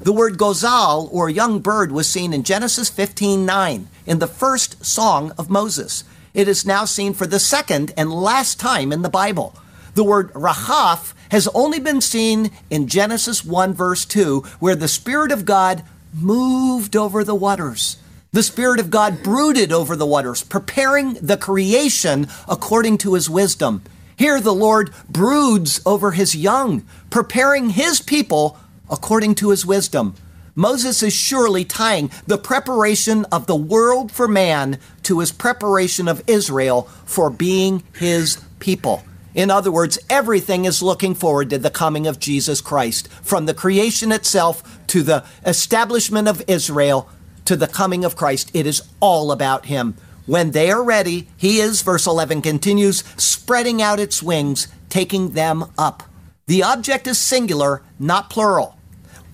The word gozal, or young bird, was seen in Genesis 15:9 in the first song of Moses. It is now seen for the second and last time in the Bible. The word rahaf has only been seen in Genesis 1, verse 2, where the Spirit of God moved over the waters. The Spirit of God brooded over the waters, preparing the creation according to his wisdom. Here the Lord broods over his young, preparing his people according to his wisdom. Moses is surely tying the preparation of the world for man to his preparation of Israel for being his people. In other words, everything is looking forward to the coming of Jesus Christ, from the creation itself to the establishment of Israel to the coming of Christ. It is all about him. When they are ready, he is, verse 11 continues, spreading out its wings, taking them up. The object is singular, not plural.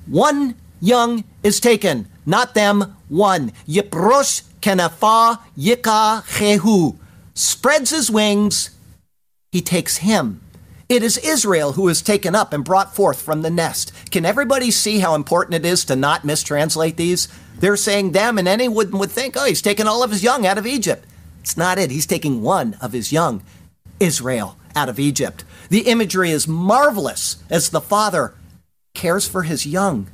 One young is taken, not them, one. Yiprosh kenafa yika chehu. Spreads his wings, he takes him. It is Israel who is taken up and brought forth from the nest. Can everybody see how important it is to not mistranslate these? They're saying them, and anyone would think, oh, he's taking all of his young out of Egypt. It's not it. He's taking one of his young, Israel, out of Egypt. The imagery is marvelous as the father cares for his young.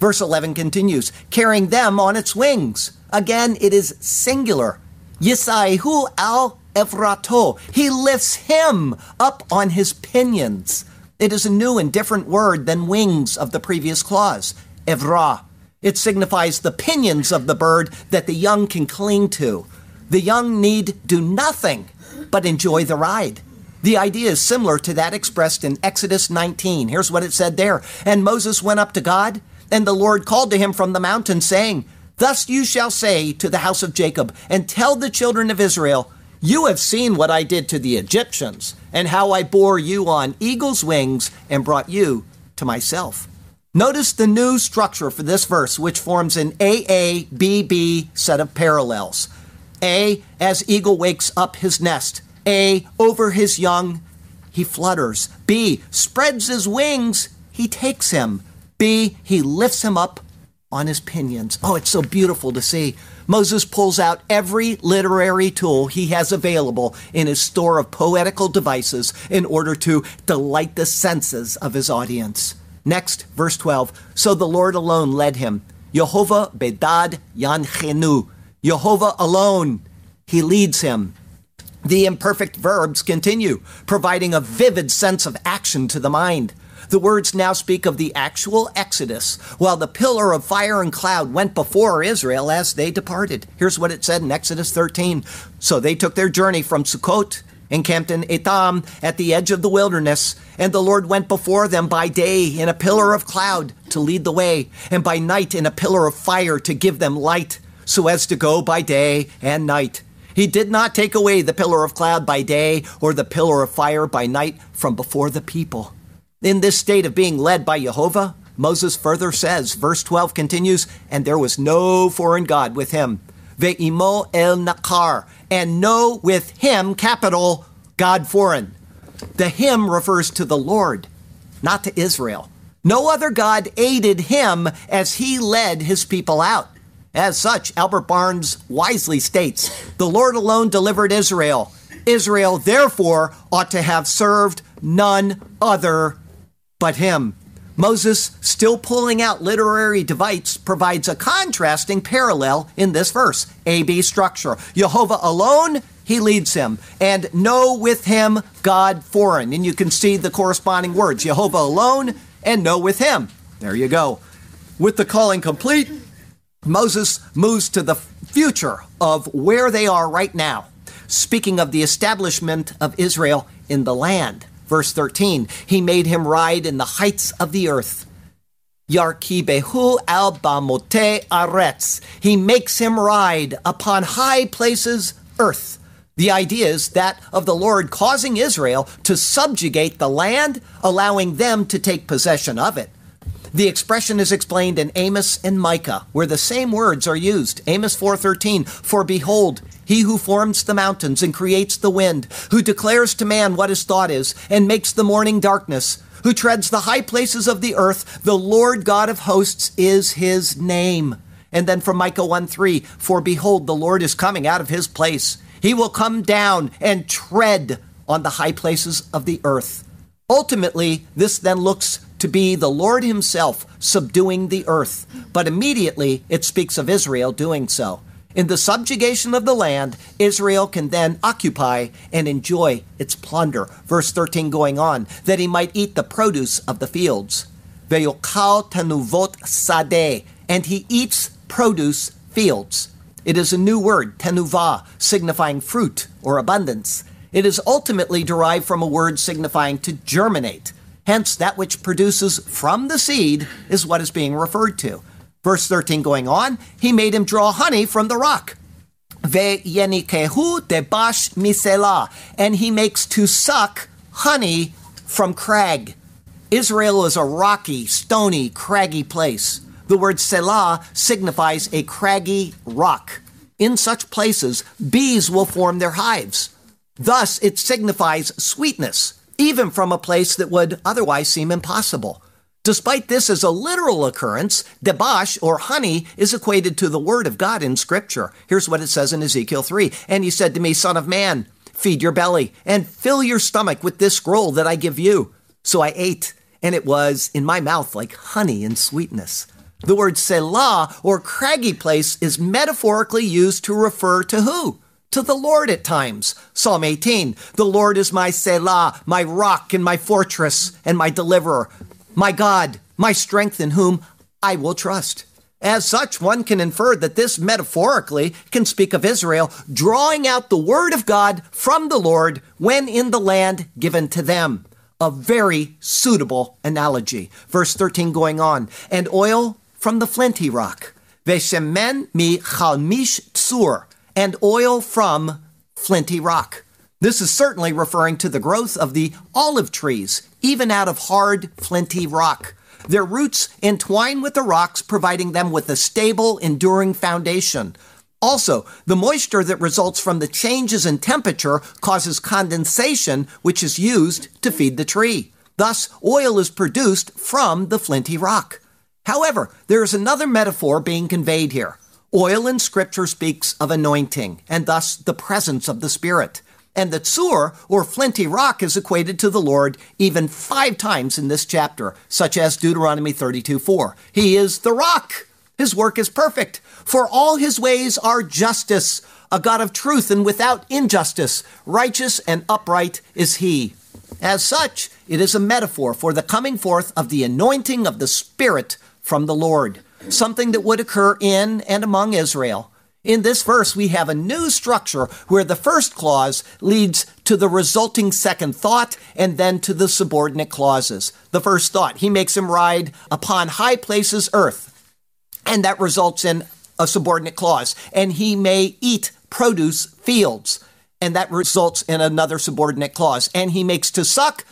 Verse 11 continues, carrying them on its wings. Again, it is singular. Yisaihu al Efrato. He lifts him up on his pinions. It is a new and different word than wings of the previous clause. Evra. It signifies the pinions of the bird that the young can cling to. The young need do nothing but enjoy the ride. The idea is similar to that expressed in Exodus 19. Here's what it said there. And Moses went up to God. And the Lord called to him from the mountain, saying, thus you shall say to the house of Jacob, and tell the children of Israel, you have seen what I did to the Egyptians, and how I bore you on eagle's wings and brought you to myself. Notice the new structure for this verse, which forms an A-A-B-B set of parallels. A, as eagle wakes up his nest. A, over his young, he flutters. B, spreads his wings, he takes him. B, he lifts him up on his pinions. Oh, it's so beautiful to see. Moses pulls out every literary tool he has available in his store of poetical devices in order to delight the senses of his audience. Next, verse 12. So the Lord alone led him. Yehovah bedad yanchenu. Yehovah alone, he leads him. The imperfect verbs continue, providing a vivid sense of action to the mind. The words now speak of the actual Exodus, while the pillar of fire and cloud went before Israel as they departed. Here's what it said in Exodus 13. So they took their journey from Sukkot, encamped in Etam at the edge of the wilderness, and the Lord went before them by day in a pillar of cloud to lead the way, and by night in a pillar of fire to give them light, so as to go by day and night. He did not take away the pillar of cloud by day or the pillar of fire by night from before the people. In this state of being led by Jehovah, Moses further says, verse 12 continues, and there was no foreign God with him. Ve'imo el nakar, and no with him, capital, God foreign. The him refers to the Lord, not to Israel. No other God aided him as he led his people out. As such, Albert Barnes wisely states, the Lord alone delivered Israel. Israel, therefore, ought to have served none other but him. Moses, still pulling out literary devices, provides a contrasting parallel in this verse, A-B structure. Jehovah alone, he leads him, and no with him, God foreign. And you can see the corresponding words, Jehovah alone and no with him. There you go. With the calling complete, Moses moves to the future of where they are right now, speaking of the establishment of Israel in the land. Verse 13, he made him ride in the heights of the earth. Yarkibehu al bamote aretz. He makes him ride upon high places, earth. The idea is that of the Lord causing Israel to subjugate the land, allowing them to take possession of it. The expression is explained in Amos and Micah, where the same words are used. Amos 4:13, for behold, he who forms the mountains and creates the wind, who declares to man what his thought is and makes the morning darkness, who treads the high places of the earth, the Lord God of hosts is his name. And then from Micah 1:3, for behold, the Lord is coming out of his place. He will come down and tread on the high places of the earth. Ultimately, this then looks to be the Lord himself subduing the earth, but immediately it speaks of Israel doing so. In the subjugation of the land, Israel can then occupy and enjoy its plunder. Verse 13 going on, that he might eat the produce of the fields. Ve'yokal tenuvot sadeh, and he eats produce fields. It is a new word, tenuvah, signifying fruit or abundance. It is ultimately derived from a word signifying to germinate. Hence, that which produces from the seed is what is being referred to. Verse 13 going on, he made him draw honey from the rock. Ve'yenikehu debash misela, and he makes to suck honey from crag. Israel is a rocky, stony, craggy place. The word selah signifies a craggy rock. In such places, bees will form their hives. Thus, it signifies sweetness, even from a place that would otherwise seem impossible. Despite this as a literal occurrence, debash, or honey, is equated to the word of God in Scripture. Here's what it says in Ezekiel 3. And he said to me, Son of man, feed your belly and fill your stomach with this scroll that I give you. So I ate, and it was in my mouth like honey and sweetness. The word selah, or craggy place, is metaphorically used to refer to who? To the Lord at times. Psalm 18, the Lord is my Selah, my rock and my fortress and my deliverer, my God, my strength in whom I will trust. As such, one can infer that this metaphorically can speak of Israel drawing out the word of God from the Lord when in the land given to them. A very suitable analogy. Verse 13 going on, and oil from the flinty rock. Veshemen mi chalmish tsur, and oil from flinty rock. This is certainly referring to the growth of the olive trees, even out of hard, flinty rock. Their roots entwine with the rocks, providing them with a stable, enduring foundation. Also, the moisture that results from the changes in temperature causes condensation, which is used to feed the tree. Thus, oil is produced from the flinty rock. However, there is another metaphor being conveyed here. Oil in Scripture speaks of anointing, and thus the presence of the Spirit. And the tsur, or flinty rock, is equated to the Lord even 5 times in this chapter, such as Deuteronomy 32:4. He is the rock. His work is perfect. For all his ways are justice, a God of truth and without injustice. Righteous and upright is he. As such, it is a metaphor for the coming forth of the anointing of the Spirit from the Lord, something that would occur in and among Israel. In this verse, we have a new structure where the first clause leads to the resulting second thought and then to the subordinate clauses. The first thought, he makes him ride upon high places earth, and that results in a subordinate clause, and he may eat produce fields, and that results in another subordinate clause, and he makes to suck,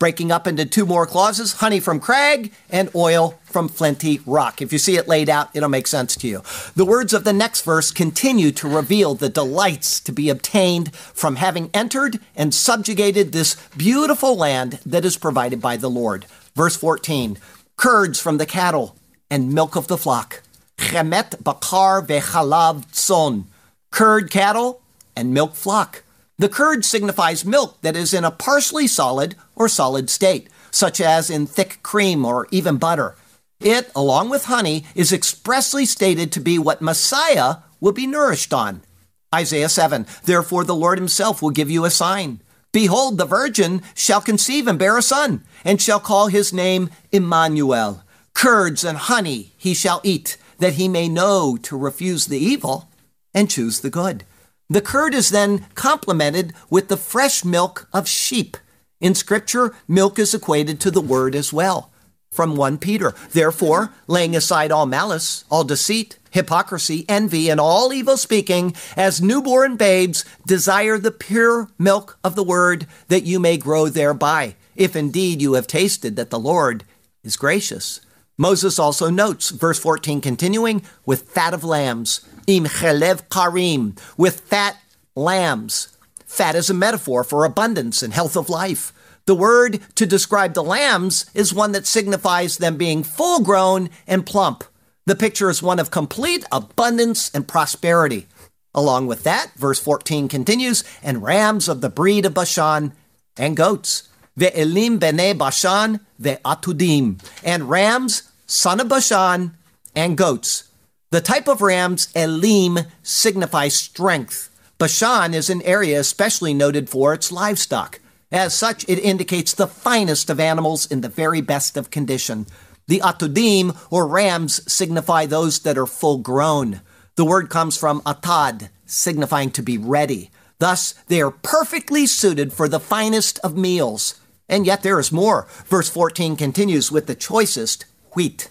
breaking up into two more clauses, honey from crag and oil from flinty rock. If you see it laid out, it'll make sense to you. The words of the next verse continue to reveal the delights to be obtained from having entered and subjugated this beautiful land that is provided by the Lord. Verse 14, curds from the cattle and milk of the flock. Chemet bakar vechalav tzon. Curd cattle and milk flock. The curd signifies milk that is in a partially solid or solid state, such as in thick cream or even butter. It, along with honey, is expressly stated to be what Messiah will be nourished on. Isaiah 7, therefore the Lord himself will give you a sign. Behold, the virgin shall conceive and bear a son, and shall call his name Emmanuel. Curds and honey he shall eat, that he may know to refuse the evil and choose the good. The curd is then complemented with the fresh milk of sheep. In Scripture, milk is equated to the word as well. From 1 Peter, therefore, laying aside all malice, all deceit, hypocrisy, envy, and all evil speaking, as newborn babes, desire the pure milk of the word, that you may grow thereby, if indeed you have tasted that the Lord is gracious. Moses also notes, verse 14 continuing, with fat of lambs, im chelev karim, with fat lambs. Fat is a metaphor for abundance and health of life. The word to describe the lambs is one that signifies them being full-grown and plump. The picture is one of complete abundance and prosperity. Along with that, verse 14 continues, and rams of the breed of Bashan and goats. Ve'elim b'nei Bashan ve'atudim, and rams, son of Bashan, and goats. The type of rams, elim, signifies strength. Bashan is an area especially noted for its livestock. As such, it indicates the finest of animals in the very best of condition. The atudim, or rams, signify those that are full-grown. The word comes from atad, signifying to be ready. Thus, they are perfectly suited for the finest of meals. And yet there is more. Verse 14 continues with the choicest wheat.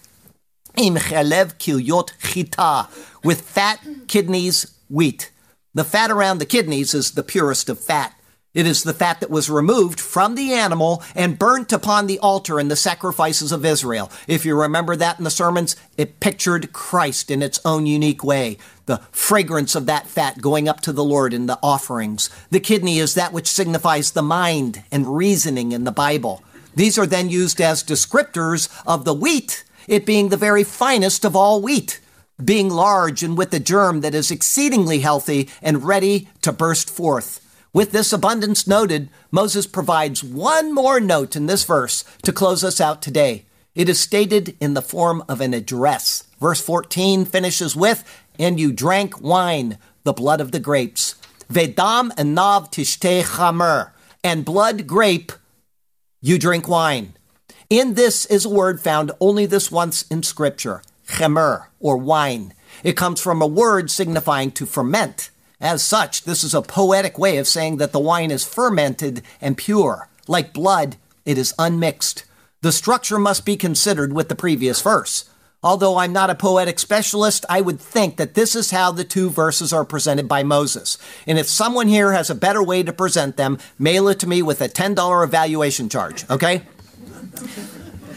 Im chelev kilyot chita, with fat kidneys wheat. The fat around the kidneys is the purest of fat. It is the fat that was removed from the animal and burnt upon the altar in the sacrifices of Israel. If you remember that in the sermons, it pictured Christ in its own unique way. The fragrance of that fat going up to the Lord in the offerings. The kidney is that which signifies the mind and reasoning in the Bible. These are then used as descriptors of the wheat, it being the very finest of all wheat, being large and with a germ that is exceedingly healthy and ready to burst forth. With this abundance noted, Moses provides one more note in this verse to close us out today. It is stated in the form of an address. Verse 14 finishes with, and you drank wine, the blood of the grapes. Vedam enav tishteh chamer, and blood grape, you drink wine. In this is a word found only this once in Scripture, chamer, or wine. It comes from a word signifying to ferment. As such, this is a poetic way of saying that the wine is fermented and pure. Like blood, it is unmixed. The structure must be considered with the previous verse. Although I'm not a poetic specialist, I would think that this is how the two verses are presented by Moses. And if someone here has a better way to present them, mail it to me with a $10 evaluation charge, okay?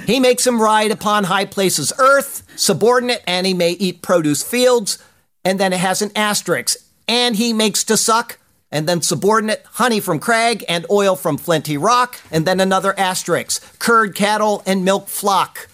He makes him ride upon high places, earth, subordinate, and he may eat produce fields. And then it has an asterisk. And he makes to suck, and then subordinate, honey from crag and oil from flinty rock, and then another asterisk, curd cattle and milk flock,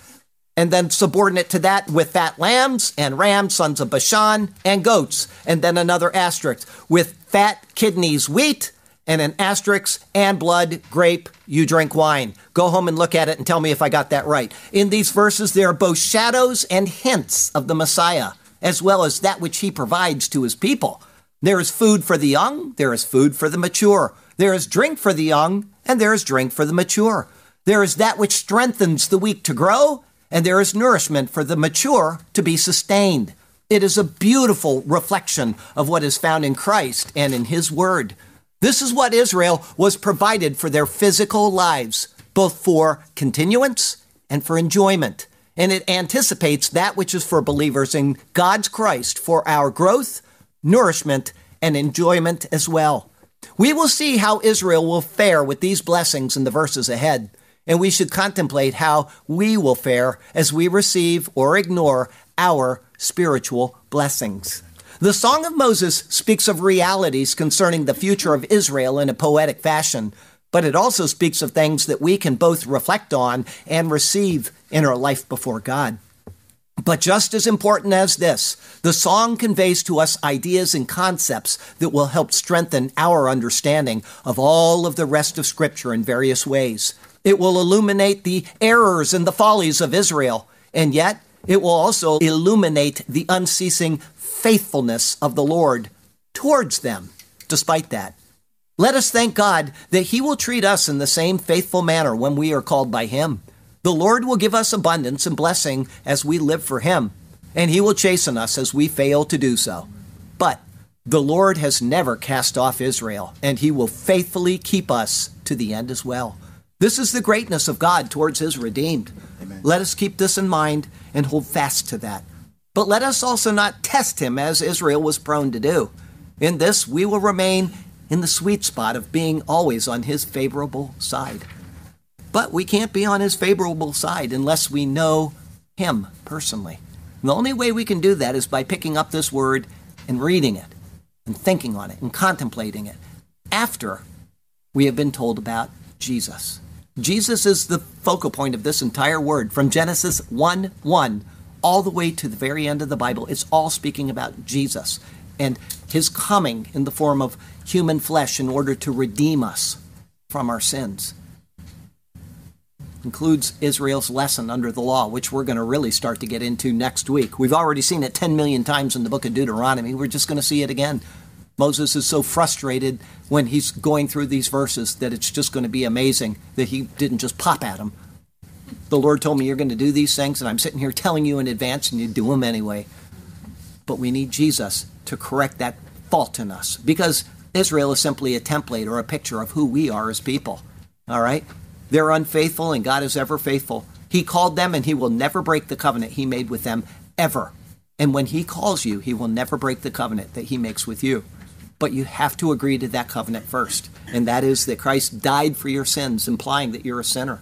and then subordinate to that with fat lambs and rams, sons of Bashan, and goats, and then another asterisk, with fat kidneys wheat, and an asterisk, and blood grape, you drink wine. Go home and look at it and tell me if I got that right. In these verses, there are both shadows and hints of the Messiah, as well as that which he provides to his people. There is food for the young, there is food for the mature. There is drink for the young, and there is drink for the mature. There is that which strengthens the weak to grow, and there is nourishment for the mature to be sustained. It is a beautiful reflection of what is found in Christ and in His Word. This is what Israel was provided for their physical lives, both for continuance and for enjoyment. And it anticipates that which is for believers in God's Christ for our growth, nourishment, and enjoyment as well. We will see how Israel will fare with these blessings in the verses ahead, and we should contemplate how we will fare as we receive or ignore our spiritual blessings. The Song of Moses speaks of realities concerning the future of Israel in a poetic fashion, but it also speaks of things that we can both reflect on and receive in our life before God. But just as important as this, the song conveys to us ideas and concepts that will help strengthen our understanding of all of the rest of Scripture in various ways. It will illuminate the errors and the follies of Israel, and yet it will also illuminate the unceasing faithfulness of the Lord towards them, despite that. Let us thank God that He will treat us in the same faithful manner when we are called by Him. The Lord will give us abundance and blessing as we live for Him, and He will chasten us as we fail to do so. But the Lord has never cast off Israel, and He will faithfully keep us to the end as well. This is the greatness of God towards His redeemed. Amen. Let us keep this in mind and hold fast to that. But let us also not test Him as Israel was prone to do. In this, we will remain in the sweet spot of being always on His favorable side. But we can't be on His favorable side unless we know Him personally. And the only way we can do that is by picking up this word and reading it and thinking on it and contemplating it after we have been told about Jesus. Jesus is the focal point of this entire word from Genesis 1:1 all the way to the very end of the Bible. It's all speaking about Jesus and His coming in the form of human flesh in order to redeem us from our sins. Includes Israel's lesson under the law, which we're going to really start to get into next week. We've already seen it 10 million times in the book of Deuteronomy. We're just going to see it again. Moses is so frustrated when he's going through these verses that it's just going to be amazing that he didn't just pop at them. The Lord told me you're going to do these things, and I'm sitting here telling you in advance, and you do them anyway. But we need Jesus to correct that fault in us, because Israel is simply a template or a picture of who we are as people. All right? They're unfaithful, and God is ever faithful. He called them, and He will never break the covenant He made with them, ever. And when He calls you, He will never break the covenant that He makes with you. But you have to agree to that covenant first, and that is that Christ died for your sins, implying that you're a sinner.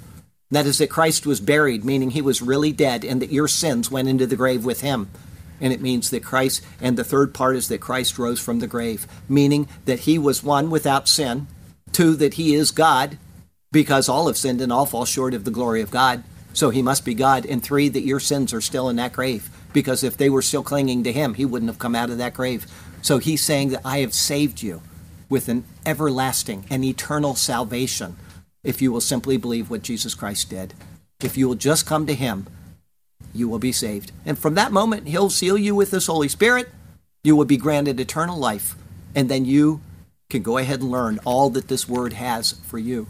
That is that Christ was buried, meaning He was really dead, and that your sins went into the grave with Him. And it means that Christ, and the third part is that Christ rose from the grave, meaning that He was one, without sin, two, that He is God, because all have sinned and all fall short of the glory of God, so He must be God. And three, that your sins are still in that grave, because if they were still clinging to Him, He wouldn't have come out of that grave. So He's saying that I have saved you with an everlasting and eternal salvation if you will simply believe what Jesus Christ did. If you will just come to Him, you will be saved. And from that moment, He'll seal you with His Holy Spirit. You will be granted eternal life, and then you can go ahead and learn all that this Word has for you.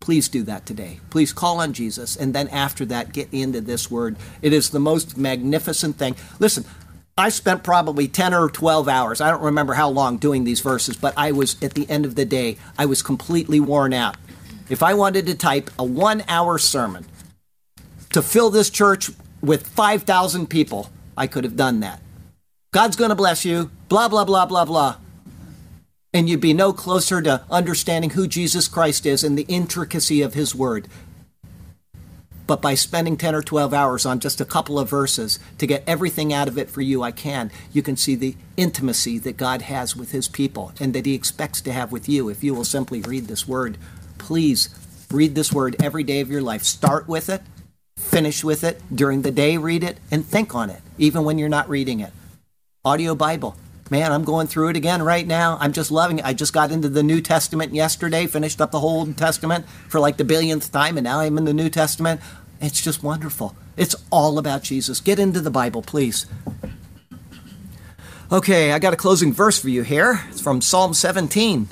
Please do that today. Please call on Jesus, and then after that, get into this Word. It is the most magnificent thing. Listen, I spent probably 10 or 12 hours, I don't remember how long, doing these verses, but I was, at the end of the day, I was completely worn out. If I wanted to type a one-hour sermon to fill this church with 5,000 people, I could have done that. God's going to bless you, blah, blah, blah, blah, blah. And you'd be no closer to understanding who Jesus Christ is and the intricacy of His Word. But by spending 10 or 12 hours on just a couple of verses to get everything out of it for you, you can see the intimacy that God has with His people and that He expects to have with you if you will simply read this Word. Please read this Word every day of your life. Start with it, finish with it, during the day read it, and think on it, even when you're not reading it. Audio Bible. Man, I'm going through it again right now. I'm just loving it. I just got into the New Testament yesterday, finished up the whole Old Testament for like the billionth time, and now I'm in the New Testament. It's just wonderful. It's all about Jesus. Get into the Bible, please. Okay, I got a closing verse for you here. It's from Psalm 17.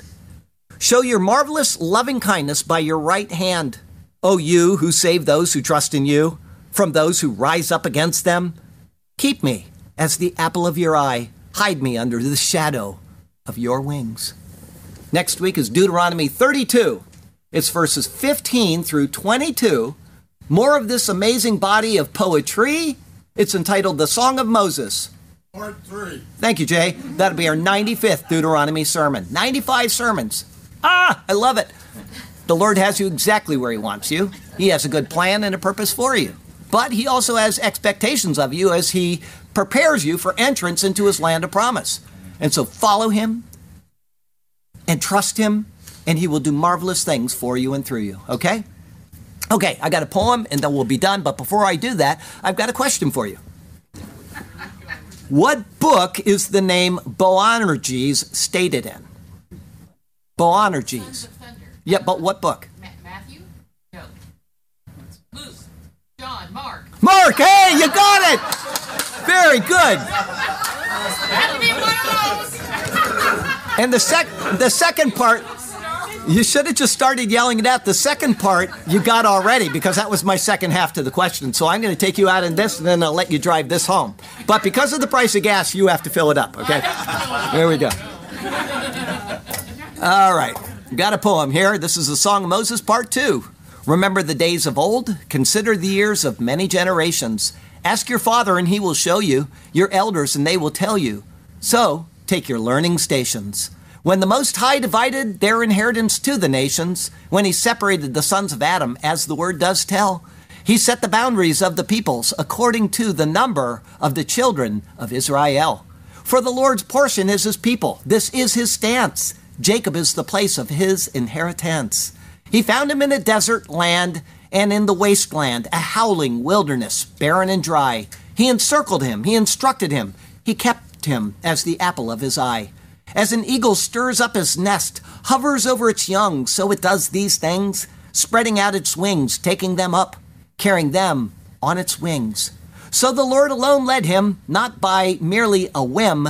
Show your marvelous loving kindness by your right hand, O you who save those who trust in you, from those who rise up against them. Keep me as the apple of your eye. Hide me under the shadow of your wings. Next week is Deuteronomy 32. It's verses 15 through 22. More of this amazing body of poetry. It's entitled The Song of Moses. Part 3. Thank you, Jay. That'll be our 95th Deuteronomy sermon. 95 sermons. Ah, I love it. The Lord has you exactly where He wants you. He has a good plan and a purpose for you. But He also has expectations of you as He prepares you for entrance into His land of promise. And so follow Him and trust Him, and He will do marvelous things for you and through you. Okay? Okay, I got a poem, and then we'll be done. But before I do that, I've got a question for you. What book is the name Boanerges stated in? Boanerges. Yeah, but what book? Matthew? No. Luke. John. Mark. Mark! Hey, you got it! Very good. Had to be one of those. And the second part... You should have just started yelling it out. The second part you got already, because that was my second half to the question. So I'm going to take you out in this, and then I'll let you drive this home. But because of the price of gas, you have to fill it up, okay? There we go. All right. Got a poem here. This is the Song of Moses, Part 2. Remember the days of old. Consider the years of many generations. Ask your father, and he will show you. Your elders, and they will tell you. So take your learning stations. When the Most High divided their inheritance to the nations, when He separated the sons of Adam, as the Word does tell, He set the boundaries of the peoples according to the number of the children of Israel. For the Lord's portion is His people. This is His stance. Jacob is the place of His inheritance. He found him in a desert land and in the wasteland, a howling wilderness, barren and dry. He encircled him. He instructed him. He kept him as the apple of His eye. As an eagle stirs up his nest, hovers over its young, so it does these things, spreading out its wings, taking them up, carrying them on its wings. So the Lord alone led him, not by merely a whim,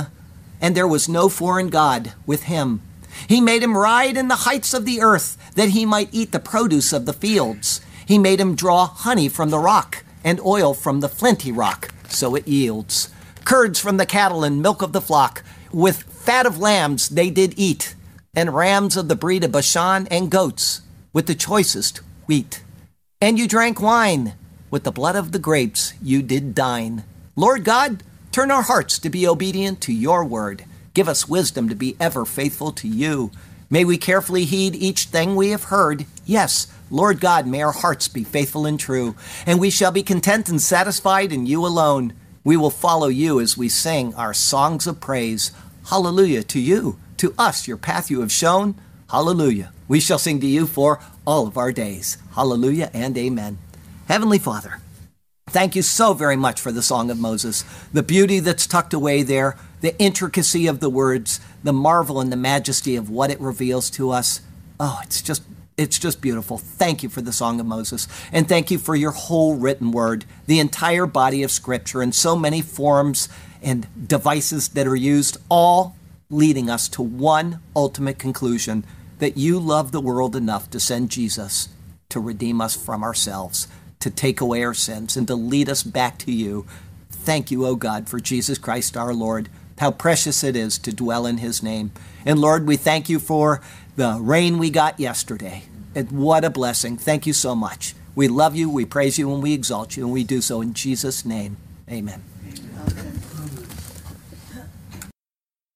and there was no foreign god with him. He made him ride in the heights of the earth, that he might eat the produce of the fields. He made him draw honey from the rock, and oil from the flinty rock, so it yields. Curds from the cattle and milk of the flock, with fat of lambs they did eat, and rams of the breed of Bashan, and goats with the choicest wheat. And you drank wine, with the blood of the grapes you did dine. Lord God, turn our hearts to be obedient to your word. Give us wisdom to be ever faithful to you. May we carefully heed each thing we have heard. Yes, Lord God, may our hearts be faithful and true, and we shall be content and satisfied in you alone. We will follow you as we sing our songs of praise. Hallelujah to you, to us, your path you have shown. Hallelujah. We shall sing to you for all of our days. Hallelujah and amen. Heavenly Father, thank you so very much for the Song of Moses, the beauty that's tucked away there, the intricacy of the words, the marvel and the majesty of what it reveals to us. Oh, it's just beautiful. Thank you for the Song of Moses. And thank you for your whole written word, the entire body of Scripture in so many forms and devices that are used, all leading us to one ultimate conclusion, that you love the world enough to send Jesus to redeem us from ourselves, to take away our sins, and to lead us back to you. Thank you, O God, for Jesus Christ our Lord. How precious it is to dwell in His name. And Lord, we thank you for the rain we got yesterday. And what a blessing. Thank you so much. We love you, we praise you, and we exalt you, and we do so in Jesus' name. Amen.